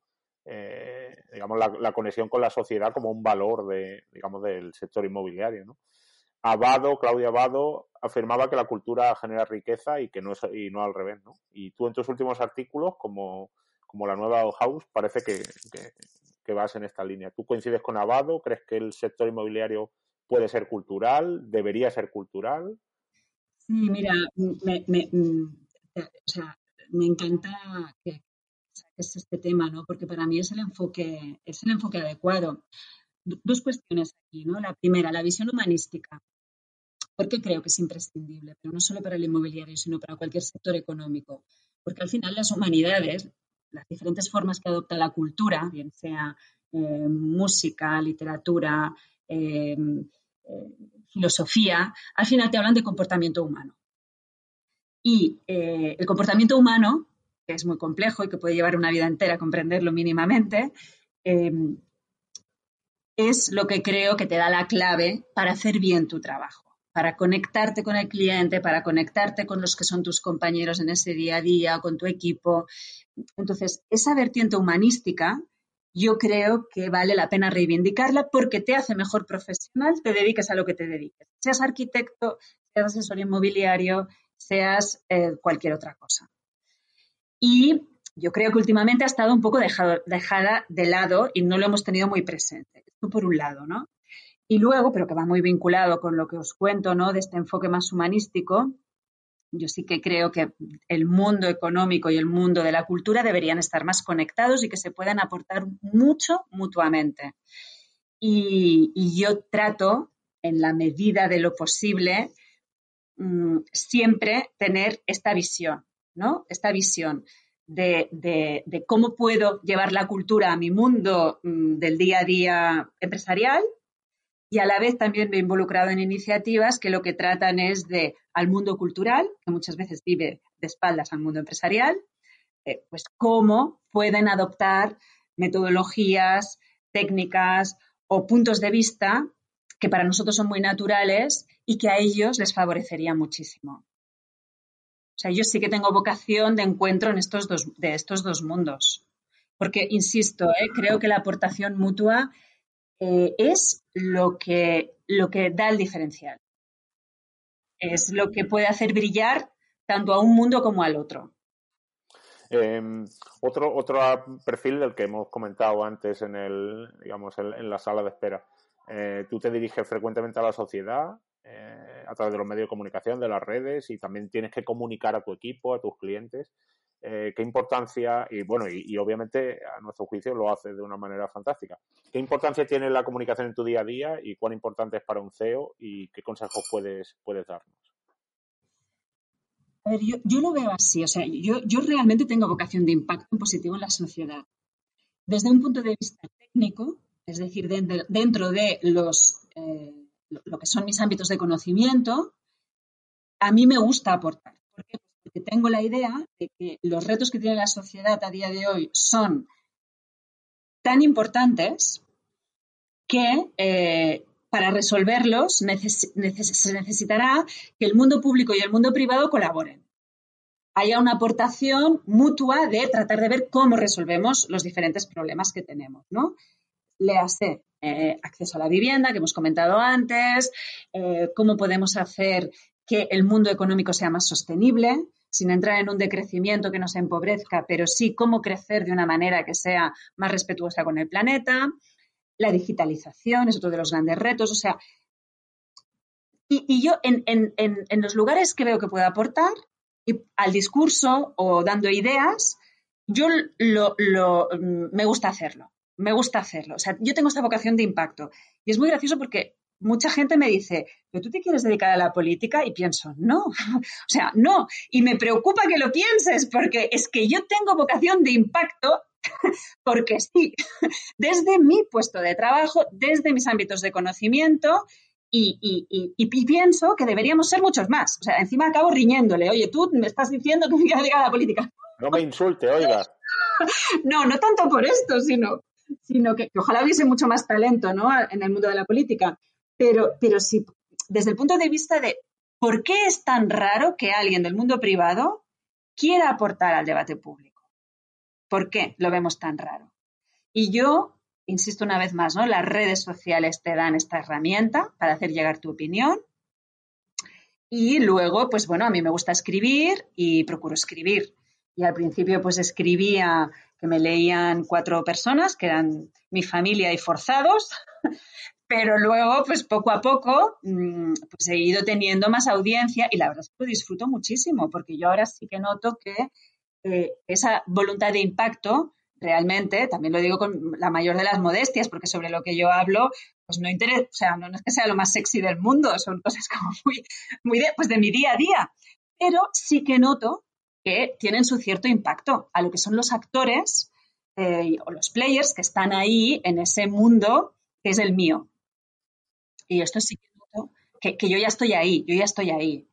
eh, digamos, la, la conexión con la sociedad como un valor de, digamos, del sector inmobiliario, ¿no? Abado, Claudia Abado, afirmaba que la cultura genera riqueza y que no es, y no al revés, ¿no? Y tú en tus últimos artículos, como, como la nueva House, parece que, que, que vas en esta línea. ¿Tú coincides con Abado? ¿Crees que el sector inmobiliario puede ser cultural? ¿Debería ser cultural? Sí, mira, me, me, me, o sea, me encanta que saques este tema, ¿no? Porque para mí es el enfoque, es el enfoque adecuado. Dos cuestiones aquí, ¿no? La primera, la visión humanística. Porque creo que es imprescindible, pero no solo para el inmobiliario, sino para cualquier sector económico. Porque al final las humanidades, las diferentes formas que adopta la cultura, bien sea eh, música, literatura, eh, eh, filosofía, al final te hablan de comportamiento humano. Y eh, el comportamiento humano, que es muy complejo y que puede llevar una vida entera a comprenderlo mínimamente, eh, es lo que creo que te da la clave para hacer bien tu trabajo, para conectarte con el cliente, para conectarte con los que son tus compañeros en ese día a día, con tu equipo. Entonces, esa vertiente humanística yo creo que vale la pena reivindicarla porque te hace mejor profesional, te dediques a lo que te dediques. Seas arquitecto, seas asesor inmobiliario, seas eh, cualquier otra cosa. Y yo creo que últimamente ha estado un poco dejado, dejada de lado y no lo hemos tenido muy presente. Esto por un lado, ¿no? Y luego, pero que va muy vinculado con lo que os cuento, ¿no?, de este enfoque más humanístico, yo sí que creo que el mundo económico y el mundo de la cultura deberían estar más conectados y que se puedan aportar mucho mutuamente. Y, y yo trato, en la medida de lo posible, mmm, siempre tener esta visión, ¿no? Esta visión De, de, de cómo puedo llevar la cultura a mi mundo mmm, del día a día empresarial. Y a la vez también me he involucrado en iniciativas que lo que tratan es de al mundo cultural, que muchas veces vive de espaldas al mundo empresarial, eh, pues cómo pueden adoptar metodologías, técnicas o puntos de vista que para nosotros son muy naturales y que a ellos les favorecería muchísimo. O sea, yo sí que tengo vocación de encuentro en estos dos, de estos dos mundos. Porque, insisto, eh, creo que la aportación mutua Eh, es lo que, lo que da el diferencial. Es lo que puede hacer brillar tanto a un mundo como al otro. Eh, otro, otro perfil del que hemos comentado antes en, el, digamos, en, en la sala de espera. Eh, tú te diriges frecuentemente a la sociedad eh, a través de los medios de comunicación, de las redes, y también tienes que comunicar a tu equipo, a tus clientes. Eh, qué importancia, y bueno, y, y obviamente a nuestro juicio lo hace de una manera fantástica. ¿Qué importancia tiene la comunicación en tu día a día y cuán importante es para un C E O y qué consejos puedes, puedes darnos? A ver, yo, yo lo veo así, o sea, yo, yo realmente tengo vocación de impacto positivo en la sociedad. Desde un punto de vista técnico, es decir, dentro, dentro de los eh, lo que son mis ámbitos de conocimiento, a mí me gusta aportar. ¿Por qué? porque tengo la idea de que los retos que tiene la sociedad a día de hoy son tan importantes que eh, para resolverlos neces- neces- se necesitará que el mundo público y el mundo privado colaboren. Haya una aportación mutua de tratar de ver cómo resolvemos los diferentes problemas que tenemos, ¿no? Léase eh, acceso a la vivienda, que hemos comentado antes, eh, cómo podemos hacer que el mundo económico sea más sostenible, sin entrar en un decrecimiento que nos empobrezca, pero sí cómo crecer de una manera que sea más respetuosa con el planeta. La digitalización es otro de los grandes retos. O sea, y, y yo en, en, en, en los lugares que veo que puedo aportar y al discurso o dando ideas, yo lo, lo, me gusta hacerlo, me gusta hacerlo. O sea, yo tengo esta vocación de impacto. Y es muy gracioso porque mucha gente me dice, ¿pero tú te quieres dedicar a la política? Y pienso, no, o sea, no. Y me preocupa que lo pienses porque es que yo tengo vocación de impacto porque sí, desde mi puesto de trabajo, desde mis ámbitos de conocimiento. Y, y, y, y pienso que deberíamos ser muchos más. O sea, encima acabo riñéndole. Oye, tú me estás diciendo que me quiero dedicar a la política. No me insulte, oiga. No, no tanto por esto, sino, sino que, que ojalá hubiese mucho más talento, ¿no?, en el mundo de la política. Pero, pero sí, desde el punto de vista de por qué es tan raro que alguien del mundo privado quiera aportar al debate público. ¿Por qué lo vemos tan raro? Y yo... Insisto una vez más, ¿no? Las redes sociales te dan esta herramienta para hacer llegar tu opinión. Y luego, pues bueno, a mí me gusta escribir y procuro escribir. Y al principio, pues escribía que me leían cuatro personas, que eran mi familia y forzados. Pero luego, pues poco a poco, pues he ido teniendo más audiencia y la verdad es que lo disfruto muchísimo, porque yo ahora sí que noto que eh, esa voluntad de impacto realmente, también lo digo con la mayor de las modestias, porque sobre lo que yo hablo, pues no interesa, o sea, no es que sea lo más sexy del mundo, son cosas como muy, muy de, pues de mi día a día, pero sí que noto que tienen su cierto impacto a lo que son los actores eh, o los players que están ahí en ese mundo que es el mío. Y esto sí que noto que, que yo ya estoy ahí, yo ya estoy ahí.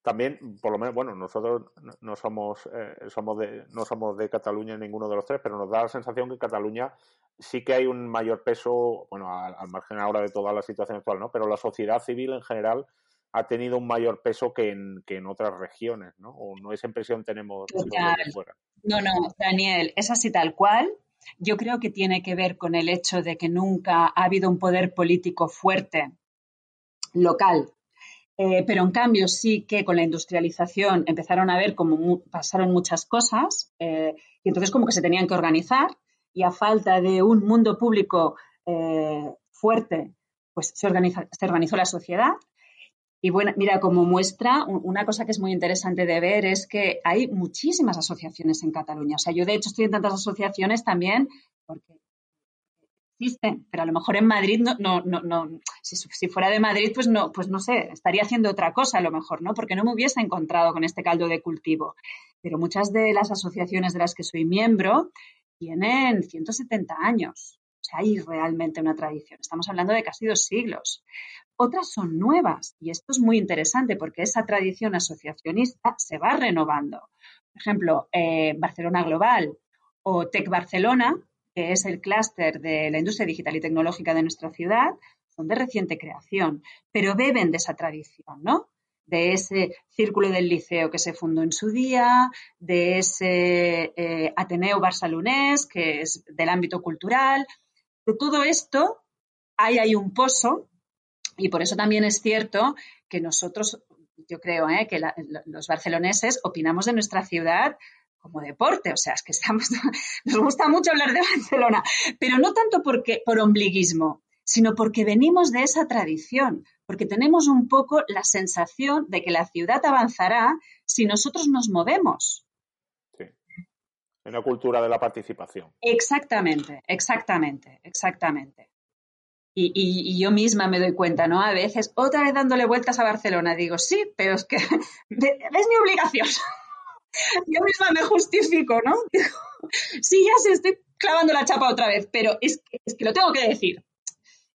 También, por lo menos, bueno, nosotros no somos eh, somos de no somos de Cataluña ninguno de los tres, pero nos da la sensación que en Cataluña sí que hay un mayor peso, bueno, al, al margen ahora de toda la situación actual, ¿no? Pero la sociedad civil en general ha tenido un mayor peso que en, que en otras regiones, ¿no? O no esa impresión tenemos de fuera. No, no, Daniel, es así tal cual. Yo creo que tiene que ver con el hecho de que nunca ha habido un poder político fuerte local. Eh, pero en cambio sí que con la industrialización empezaron a ver cómo mu- pasaron muchas cosas eh, y entonces como que se tenían que organizar y a falta de un mundo público eh, fuerte, pues se, organiza- se organizó la sociedad. Y bueno, mira, como muestra, un- una cosa que es muy interesante de ver es que hay muchísimas asociaciones en Cataluña. O sea, yo de hecho estoy en tantas asociaciones también porque... existen, pero a lo mejor en Madrid no, no, no, no si, si fuera de Madrid, pues no, pues no sé, estaría haciendo otra cosa a lo mejor, ¿no? Porque no me hubiese encontrado con este caldo de cultivo. Pero muchas de las asociaciones de las que soy miembro tienen ciento setenta años. O sea, hay realmente una tradición. Estamos hablando de casi dos siglos. Otras son nuevas y esto es muy interesante porque esa tradición asociacionista se va renovando. Por ejemplo, eh, Barcelona Global o Tech Barcelona, que es el clúster de la industria digital y tecnológica de nuestra ciudad, son de reciente creación, pero beben de esa tradición, ¿no? De ese Círculo del Liceo que se fundó en su día, de ese eh, Ateneo Barcelonés, que es del ámbito cultural. De todo esto, ahí hay un pozo y por eso también es cierto que nosotros, yo creo, ¿eh? que la, los barceloneses opinamos de nuestra ciudad como deporte, o sea, es que estamos, nos gusta mucho hablar de Barcelona, pero no tanto porque, por ombliguismo, sino porque venimos de esa tradición, porque tenemos un poco la sensación de que la ciudad avanzará si nosotros nos movemos. Sí, una cultura de la participación. Exactamente, exactamente, exactamente. Y, y, y yo misma me doy cuenta, ¿no? A veces, otra vez dándole vueltas a Barcelona, digo, sí, pero es que es mi obligación. Yo misma me justifico, ¿no? Digo, sí, ya se estoy clavando la chapa otra vez, pero es que, es que lo tengo que decir.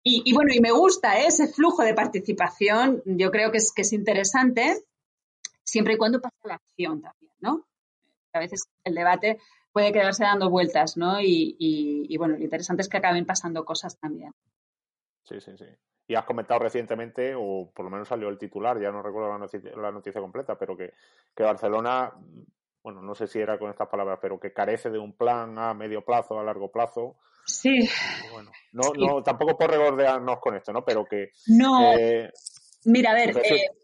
Y, y bueno, y me gusta ¿eh? ese flujo de participación, yo creo que es, que es interesante siempre y cuando pase la acción también, ¿no? A veces el debate puede quedarse dando vueltas, ¿no? Y, y, y bueno, lo interesante es que acaben pasando cosas también. Sí, sí, sí. Y has comentado recientemente, o por lo menos salió el titular, ya no recuerdo la noticia, la noticia completa, pero que, que Barcelona, bueno, no sé si era con estas palabras, pero que carece de un plan a medio plazo, a largo plazo. Sí. Bueno, no, sí. no, tampoco por regordearnos con esto, ¿no? Pero que... No, eh, mira, a ver... Entonces, eh...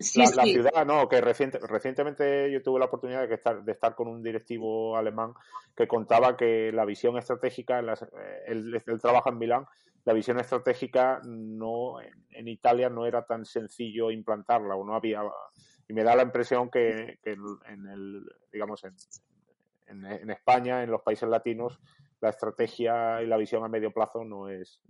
Sí, la, sí. la ciudad, no, que reciente, recientemente yo tuve la oportunidad de estar, de estar con un directivo alemán que contaba que la visión estratégica, él el, el trabaja en Milán, la visión estratégica no en, en Italia no era tan sencillo implantarla o no había, y me da la impresión que, que en el, digamos, en, en, en España, en los países latinos, la estrategia y la visión a medio plazo no es,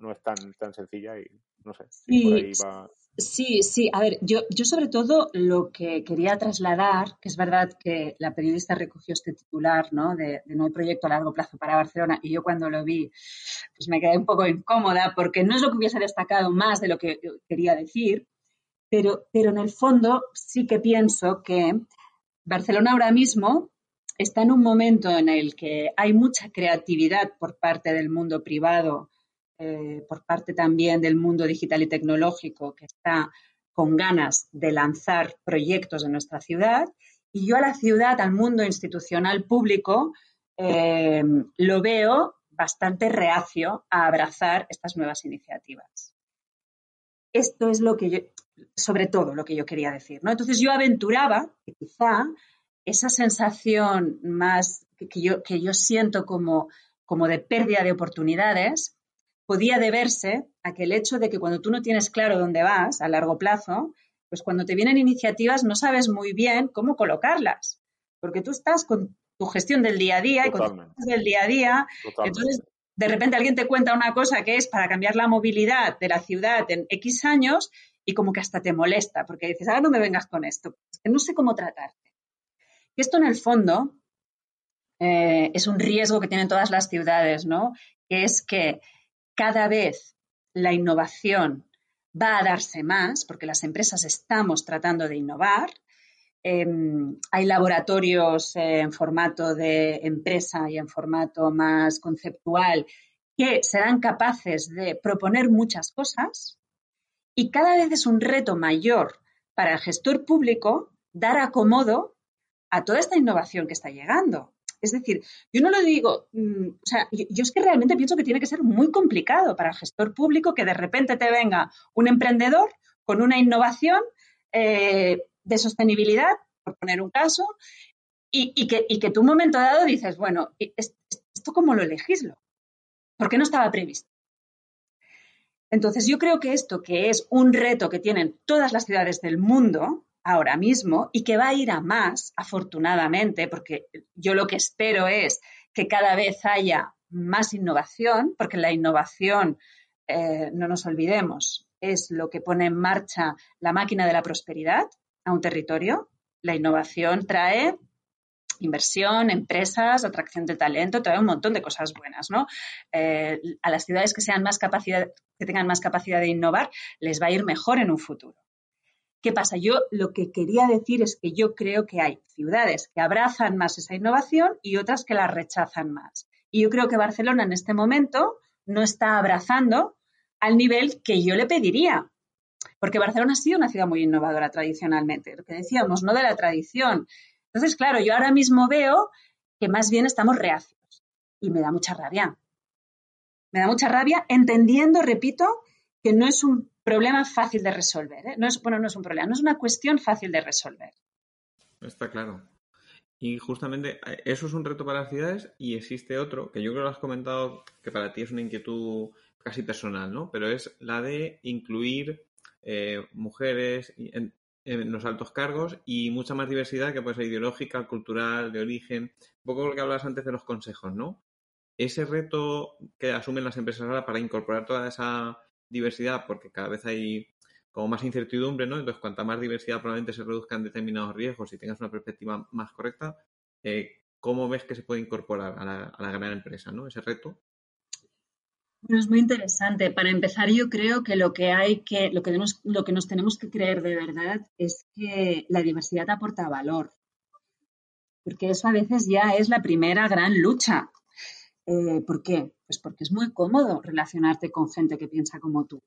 no es tan, tan sencilla y no sé si sí. por ahí va... Sí, sí. A ver, yo, yo sobre todo lo que quería trasladar, que es verdad que la periodista recogió este titular, ¿no? De, de no hay proyecto a largo plazo para Barcelona, y yo cuando lo vi, pues me quedé un poco incómoda porque no es lo que hubiese destacado más de lo que quería decir, pero, pero en el fondo sí que pienso que Barcelona ahora mismo está en un momento en el que hay mucha creatividad por parte del mundo privado, Eh, por parte también del mundo digital y tecnológico, que está con ganas de lanzar proyectos en nuestra ciudad, y yo a la ciudad, al mundo institucional público, eh, lo veo bastante reacio a abrazar estas nuevas iniciativas. Esto es lo que yo, sobre todo lo que yo quería decir, ¿no? Entonces yo aventuraba que quizá esa sensación más que yo, que yo siento como, como de pérdida de oportunidades podía deberse a que el hecho de que cuando tú no tienes claro dónde vas a largo plazo, pues cuando te vienen iniciativas no sabes muy bien cómo colocarlas, porque tú estás con tu gestión del día a día Totalmente. y con tu gestión del día a día. Totalmente. Entonces de repente alguien te cuenta una cosa que es para cambiar la movilidad de la ciudad en X años y como que hasta te molesta, porque dices, ahora no me vengas con esto, que no sé cómo tratarte. Y esto en el fondo eh, es un riesgo que tienen todas las ciudades, ¿no? Que es que cada vez la innovación va a darse más, porque las empresas estamos tratando de innovar. Eh, hay laboratorios eh, en formato de empresa y en formato más conceptual que serán capaces de proponer muchas cosas, y cada vez es un reto mayor para el gestor público dar acomodo a toda esta innovación que está llegando. Es decir, yo no lo digo, o sea, yo, yo es que realmente pienso que tiene que ser muy complicado para el gestor público que de repente te venga un emprendedor con una innovación eh, de sostenibilidad, por poner un caso, y, y, que, y que tú en un momento dado dices, bueno, ¿esto cómo lo legislo? ¿Por qué no estaba previsto? Entonces, yo creo que esto, que es un reto que tienen todas las ciudades del mundo ahora mismo, y que va a ir a más, afortunadamente, porque yo lo que espero es que cada vez haya más innovación, porque la innovación, eh, no nos olvidemos, es lo que pone en marcha la máquina de la prosperidad a un territorio. La innovación trae inversión, empresas, atracción de talento, trae un montón de cosas buenas, ¿no? Eh, a las ciudades que sean más capacidad, que tengan más capacidad de innovar, les va a ir mejor en un futuro. ¿Qué pasa? Yo lo que quería decir es que yo creo que hay ciudades que abrazan más esa innovación y otras que la rechazan más. Y yo creo que Barcelona en este momento no está abrazando al nivel que yo le pediría. Porque Barcelona ha sido una ciudad muy innovadora tradicionalmente, lo que decíamos, no de la tradición. Entonces, claro, yo ahora mismo veo que más bien estamos reacios. Y me da mucha rabia. Me da mucha rabia entendiendo, repito, que no es un problema fácil de resolver, ¿eh? No es, bueno, no es un problema, no es una cuestión fácil de resolver. Está claro. Y justamente eso es un reto para las ciudades, y existe otro, que yo creo que lo has comentado, que para ti es una inquietud casi personal, ¿no? Pero es la de incluir eh, mujeres en, en los altos cargos y mucha más diversidad que puede ser ideológica, cultural, de origen, un poco lo que hablabas antes de los consejos, ¿no? Ese reto que asumen las empresas ahora para incorporar toda esa diversidad, porque cada vez hay como más incertidumbre, ¿no? Entonces, cuanta más diversidad probablemente se reduzcan determinados riesgos y tengas una perspectiva más correcta, eh, ¿cómo ves que se puede incorporar a la, a la gran empresa, ¿no? Ese reto. Bueno, es muy interesante. Para empezar, yo creo que lo que hay que, lo que tenemos, lo que nos tenemos que creer de verdad es que la diversidad aporta valor. Porque eso a veces ya es la primera gran lucha. Eh, ¿Por qué? Pues porque es muy cómodo relacionarte con gente que piensa como tú.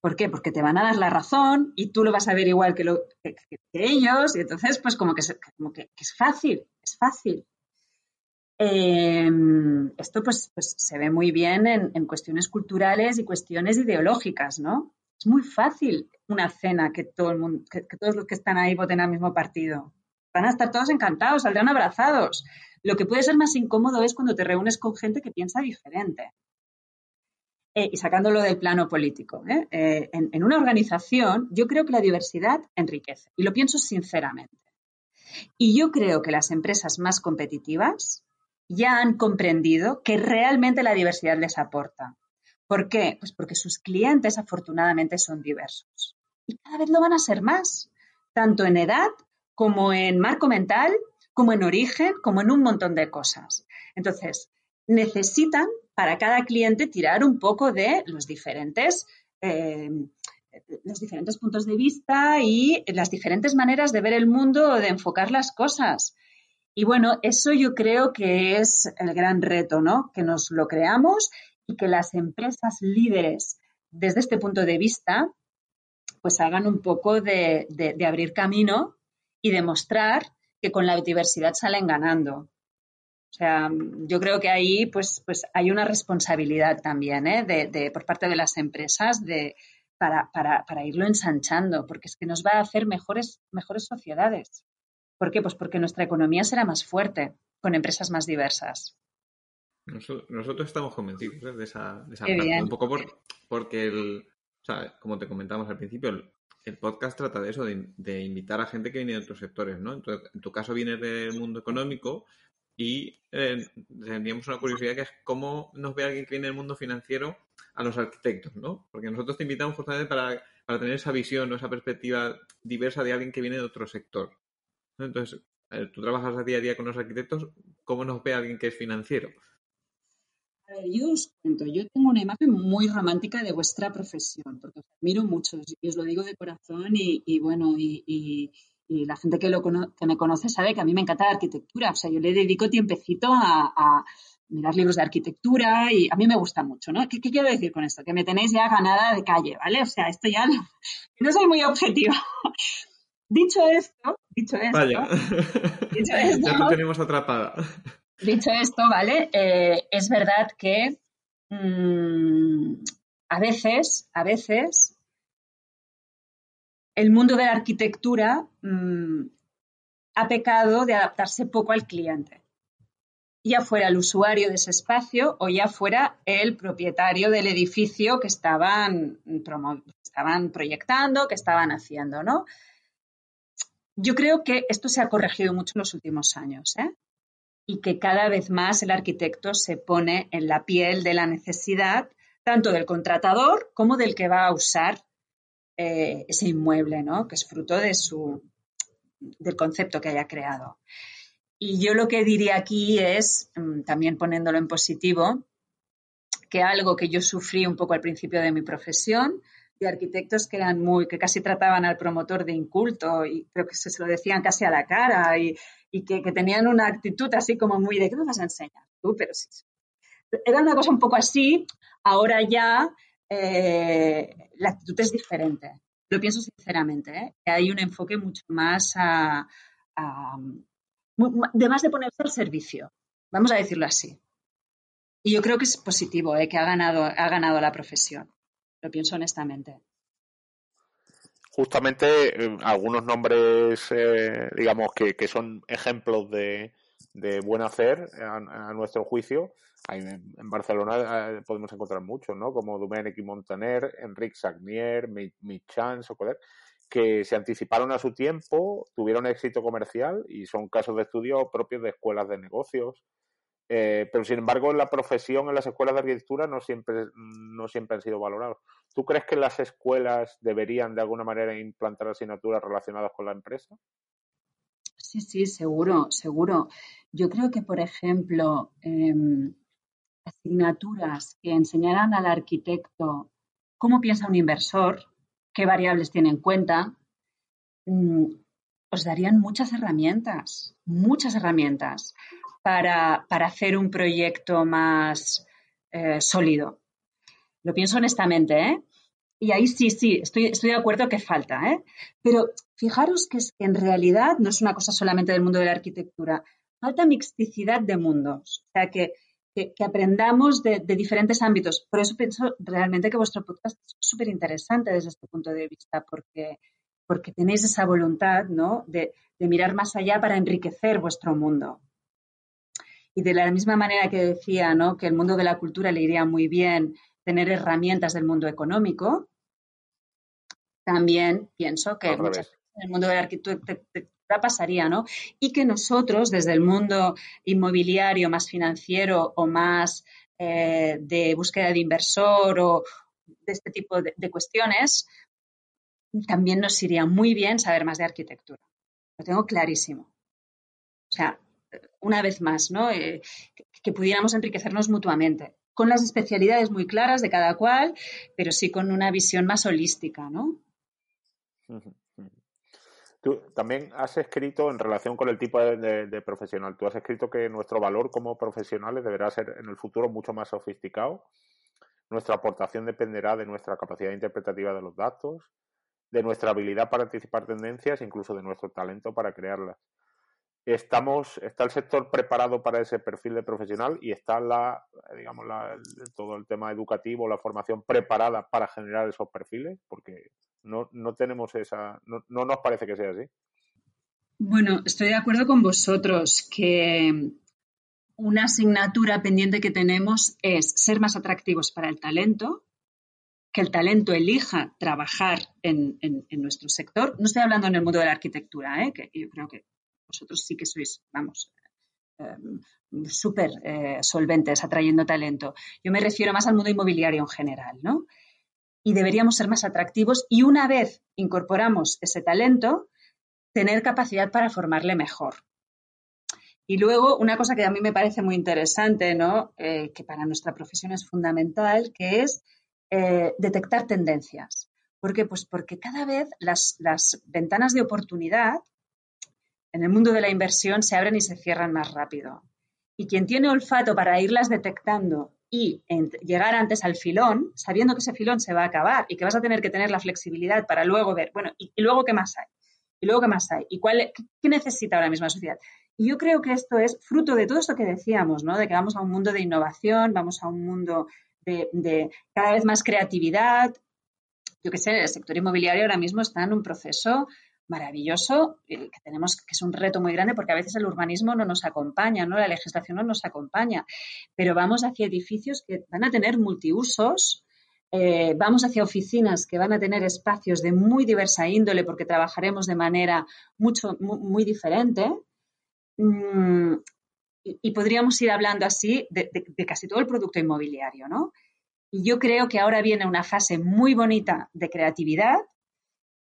¿Por qué? Porque te van a dar la razón y tú lo vas a ver igual que, lo, que, que ellos y entonces pues como que, como que, que es fácil, es fácil. Eh, esto pues, pues se ve muy bien en, en cuestiones culturales y cuestiones ideológicas, ¿no? Es muy fácil una cena que, todo el mundo, que, que todos los que están ahí voten al mismo partido. Van a estar todos encantados, saldrán abrazados. Lo que puede ser más incómodo es cuando te reúnes con gente que piensa diferente. Eh, y sacándolo del plano político, ¿eh? Eh, en, en una organización yo creo que la diversidad enriquece y lo pienso sinceramente. Y yo creo que las empresas más competitivas ya han comprendido que realmente la diversidad les aporta. ¿Por qué? Pues porque sus clientes afortunadamente son diversos y cada vez lo van a ser más, tanto en edad como en marco mental, como en origen, como en un montón de cosas. Entonces, necesitan para cada cliente tirar un poco de los diferentes, eh, los diferentes puntos de vista y las diferentes maneras de ver el mundo o de enfocar las cosas. Y bueno, eso yo creo que es el gran reto, ¿no? Que nos lo creamos y que las empresas líderes desde este punto de vista pues hagan un poco de, de, de abrir camino y demostrar que con la diversidad salen ganando. O sea, yo creo que ahí pues, pues hay una responsabilidad también, ¿eh? de, de, por parte de las empresas de, para, para, para irlo ensanchando, porque es que nos va a hacer mejores, mejores sociedades. ¿Por qué? Pues porque nuestra economía será más fuerte, con empresas más diversas. Nosotros, nosotros estamos convencidos ¿eh? de esa, de esa parte. Bien. Un poco por, porque, el, o sea, como te comentamos al principio, el, el podcast trata de eso, de, de invitar a gente que viene de otros sectores, ¿no? Entonces, en tu caso vienes del mundo económico. Y eh, teníamos una curiosidad que es cómo nos ve alguien que viene del mundo financiero a los arquitectos, ¿no? Porque nosotros te invitamos justamente para, para tener esa visión o esa perspectiva diversa de alguien que viene de otro sector, ¿no? Entonces, eh, tú trabajas a día a día con los arquitectos, ¿cómo nos ve alguien que es financiero? A ver, yo os cuento, yo tengo una imagen muy romántica de vuestra profesión, porque os admiro mucho, y os lo digo de corazón, y, y bueno, y... y... Y la gente que, lo cono- que me conoce sabe que a mí me encanta la arquitectura. O sea, yo le dedico tiempecito a, a mirar libros de arquitectura y a mí me gusta mucho, ¿no? ¿Qué, qué quiero decir con esto? Que me tenéis ya ganada de calle, ¿vale? O sea, esto ya no, no soy muy objetiva. Dicho esto, dicho esto... Vaya. Dicho esto, ya lo tenemos atrapada. Dicho esto, ¿vale? Eh, es verdad que mmm, a veces, a veces... el mundo de la arquitectura mmm, ha pecado de adaptarse poco al cliente, ya fuera el usuario de ese espacio o ya fuera el propietario del edificio que estaban, promo- estaban proyectando, que estaban haciendo, ¿no? Yo creo que esto se ha corregido mucho en los últimos años, ¿eh? Y que cada vez más el arquitecto se pone en la piel de la necesidad tanto del contratador como del que va a usar Eh, ese inmueble, ¿no? Que es fruto de su, del concepto que haya creado. Y yo lo que diría aquí es, también poniéndolo en positivo, que algo que yo sufrí un poco al principio de mi profesión, de arquitectos que eran muy, que casi trataban al promotor de inculto, y creo que se, se lo decían casi a la cara, y, y que, que tenían una actitud así como muy de, ¿qué nos vas a enseñar tú? Pero sí, era una cosa un poco así. Ahora ya Eh, la actitud es diferente, lo pienso sinceramente, ¿eh? Que hay un enfoque mucho más a, a, además de ponerse al servicio, vamos a decirlo así, y yo creo que es positivo, ¿eh? Que ha ganado, ha ganado la profesión, lo pienso honestamente. Justamente eh, algunos nombres eh, digamos que, que son ejemplos de, de buen hacer a, a nuestro juicio. En Barcelona podemos encontrar muchos, ¿no? Como Domènech y Montaner, Enric Sagnier, Mitjans o cualquier, que se anticiparon a su tiempo, tuvieron éxito comercial y son casos de estudio propios de escuelas de negocios. Eh, pero sin embargo, en la profesión, en las escuelas de arquitectura, no siempre, no siempre han sido valorados. ¿Tú crees que las escuelas deberían de alguna manera implantar asignaturas relacionadas con la empresa? Sí, sí, seguro, seguro. Yo creo que, por ejemplo, eh... asignaturas que enseñaran al arquitecto cómo piensa un inversor, qué variables tiene en cuenta, os darían muchas herramientas, muchas herramientas para, para hacer un proyecto más eh, sólido. Lo pienso honestamente, ¿eh? Y ahí sí, sí, estoy, estoy de acuerdo que falta, ¿eh? Pero fijaros que en realidad no es una cosa solamente del mundo de la arquitectura, falta mixticidad de mundos, o sea, que, que, que aprendamos de, de diferentes ámbitos. Por eso pienso realmente que vuestro podcast es súper interesante desde este punto de vista, porque, porque tenéis esa voluntad, ¿no?, de, de mirar más allá para enriquecer vuestro mundo. Y de la misma manera que decía, ¿no?, que el mundo de la cultura le iría muy bien tener herramientas del mundo económico, también pienso que muchas veces en el mundo de la arquitectura pasaría, ¿no? Y que nosotros, desde el mundo inmobiliario más financiero o más eh, de búsqueda de inversor o de este tipo de, de cuestiones, también nos iría muy bien saber más de arquitectura. Lo tengo clarísimo. O sea, una vez más, ¿no? Eh, que, que pudiéramos enriquecernos mutuamente, con las especialidades muy claras de cada cual, pero sí con una visión más holística, ¿no? Tú también has escrito, en relación con el tipo de, de, de profesional, tú has escrito que nuestro valor como profesionales deberá ser en el futuro mucho más sofisticado. Nuestra aportación dependerá de nuestra capacidad interpretativa de los datos, de nuestra habilidad para anticipar tendencias, incluso de nuestro talento para crearlas. Estamos, está el sector preparado para ese perfil de profesional y está la, digamos, la, todo el tema educativo, la formación preparada para generar esos perfiles, porque no, no tenemos esa, no, no nos parece que sea así. Bueno, estoy de acuerdo con vosotros que una asignatura pendiente que tenemos es ser más atractivos para el talento, que el talento elija trabajar en, en, en nuestro sector. No estoy hablando en el mundo de la arquitectura, ¿eh? Que yo creo que vosotros sí que sois, vamos, eh, súper eh, solventes atrayendo talento. Yo me refiero más al mundo inmobiliario en general, ¿no? Y deberíamos ser más atractivos y una vez incorporamos ese talento, tener capacidad para formarle mejor. Y luego, una cosa que a mí me parece muy interesante, ¿no? Eh, que para nuestra profesión es fundamental, que es eh, detectar tendencias. ¿Por qué? Pues porque cada vez las, las ventanas de oportunidad en el mundo de la inversión se abren y se cierran más rápido. Y quien tiene olfato para irlas detectando y llegar antes al filón, sabiendo que ese filón se va a acabar y que vas a tener que tener la flexibilidad para luego ver, bueno, ¿y, y luego qué más hay? ¿Y luego qué más hay? ¿Y cuál, qué, qué necesita ahora mismo la sociedad? Y yo creo que esto es fruto de todo esto que decíamos, ¿no? De que vamos a un mundo de innovación, vamos a un mundo de, de cada vez más creatividad. Yo qué sé, el sector inmobiliario ahora mismo está en un proceso maravilloso, que tenemos, que es un reto muy grande porque a veces el urbanismo no nos acompaña, ¿no? La legislación no nos acompaña, pero vamos hacia edificios que van a tener multiusos, eh, vamos hacia oficinas que van a tener espacios de muy diversa índole porque trabajaremos de manera mucho muy, muy diferente mm, y, y podríamos ir hablando así de, de, de casi todo el producto inmobiliario, ¿no? Y yo creo que ahora viene una fase muy bonita de creatividad,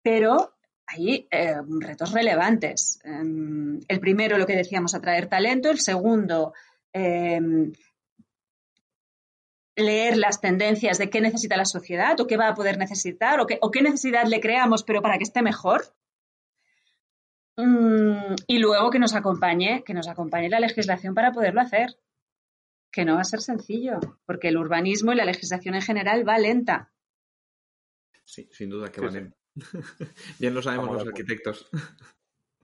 pero hay eh, retos relevantes. Eh, el primero, lo que decíamos, atraer talento. El segundo, eh, leer las tendencias de qué necesita la sociedad o qué va a poder necesitar o qué, o qué necesidad le creamos, pero para que esté mejor. Mm, y luego que nos acompañe, que nos acompañe la legislación para poderlo hacer, que no va a ser sencillo, porque el urbanismo y la legislación en general va lenta. Sí, sin duda que va lenta. Bien lo sabemos los arquitectos.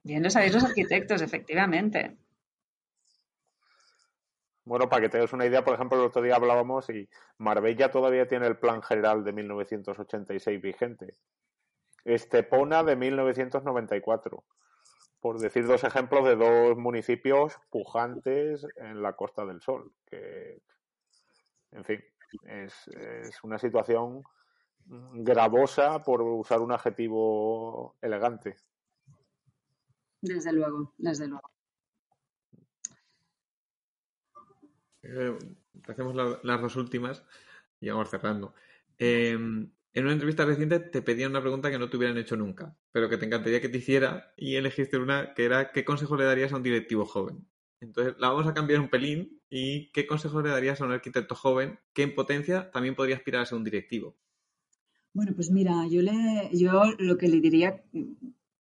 Bien lo sabéis los arquitectos, efectivamente. Bueno, para que te des una idea, por ejemplo, el otro día hablábamos y Marbella todavía tiene el Plan General de mil novecientos ochenta y seis vigente. Estepona de mil novecientos noventa y cuatro. Por decir dos ejemplos de dos municipios pujantes en la Costa del Sol. Que, en fin, es, es una situación gravosa, por usar un adjetivo elegante. Desde luego, desde luego. Eh, hacemos la, las dos últimas y vamos cerrando. Eh, en una entrevista reciente te pedían una pregunta que no te hubieran hecho nunca, pero que te encantaría que te hiciera, y elegiste una que era: ¿qué consejo le darías a un directivo joven? Entonces la vamos a cambiar un pelín ¿Y qué consejos le darías a un arquitecto joven que en potencia también podría aspirar a ser un directivo? Bueno, pues mira, yo, le, yo lo que le diría,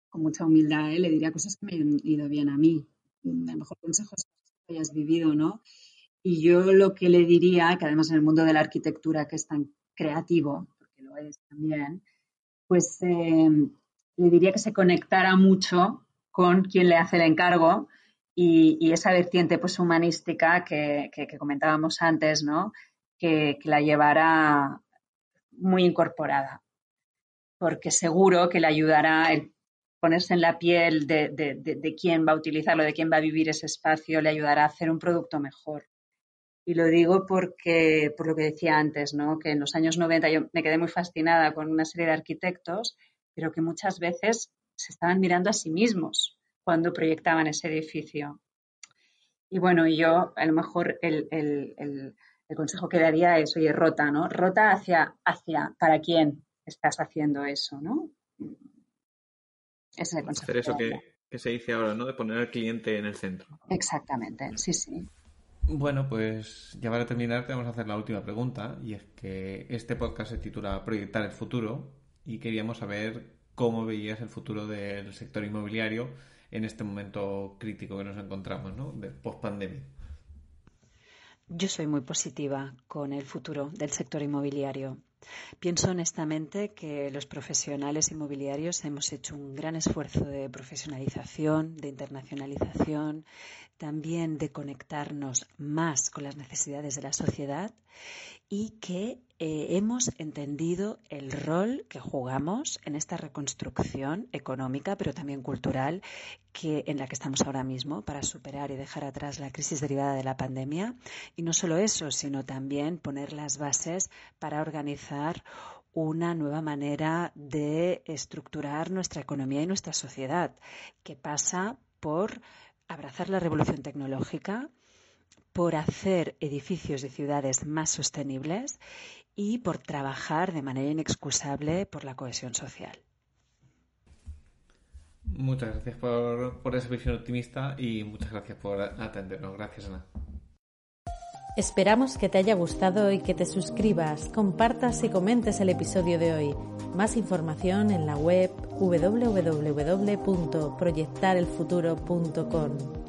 con mucha humildad, ¿eh? le diría cosas que me han ido bien a mí. A lo mejor consejos que hayas vivido, ¿no? Y yo lo que le diría, que además en el mundo de la arquitectura que es tan creativo, porque lo es también, pues eh, le diría que se conectara mucho con quien le hace el encargo y, y esa vertiente pues humanística que, que, que comentábamos antes, ¿no? Que, que la llevará muy incorporada, porque seguro que le ayudará el ponerse en la piel de, de, de, de quién va a utilizarlo, de quién va a vivir ese espacio, le ayudará a hacer un producto mejor. Y lo digo porque, por lo que decía antes, ¿no? Que en los años noventa yo me quedé muy fascinada con una serie de arquitectos, pero que muchas veces se estaban mirando a sí mismos cuando proyectaban ese edificio. Y bueno, yo a lo mejor el, el, el, el consejo que daría es, oye, rota, ¿no? Rota hacia, hacia para quién estás haciendo eso, ¿no? Ese es el consejo. Hacer eso que, que se dice ahora, ¿no? De poner al cliente en el centro. Exactamente, sí, sí. Bueno, pues ya para terminar tenemos que hacer la última pregunta, y es que este podcast se titula Proyectar el futuro, y queríamos saber cómo veías el futuro del sector inmobiliario en este momento crítico que nos encontramos, ¿no? De post-pandemia. Yo soy muy positiva con el futuro del sector inmobiliario. Pienso honestamente que los profesionales inmobiliarios hemos hecho un gran esfuerzo de profesionalización, de internacionalización, también de conectarnos más con las necesidades de la sociedad, y que eh, hemos entendido el rol que jugamos en esta reconstrucción económica, pero también cultural, que, en la que estamos ahora mismo, para superar y dejar atrás la crisis derivada de la pandemia. Y no solo eso, sino también poner las bases para organizar una nueva manera de estructurar nuestra economía y nuestra sociedad, que pasa por abrazar la revolución tecnológica, por hacer edificios y ciudades más sostenibles y por trabajar de manera inexcusable por la cohesión social. Muchas gracias por, por esa visión optimista y muchas gracias por atendernos. Gracias, Ana. Esperamos que te haya gustado y que te suscribas, compartas y comentes el episodio de hoy. Más información en la web doble u doble u doble u punto proyectar el futuro punto com.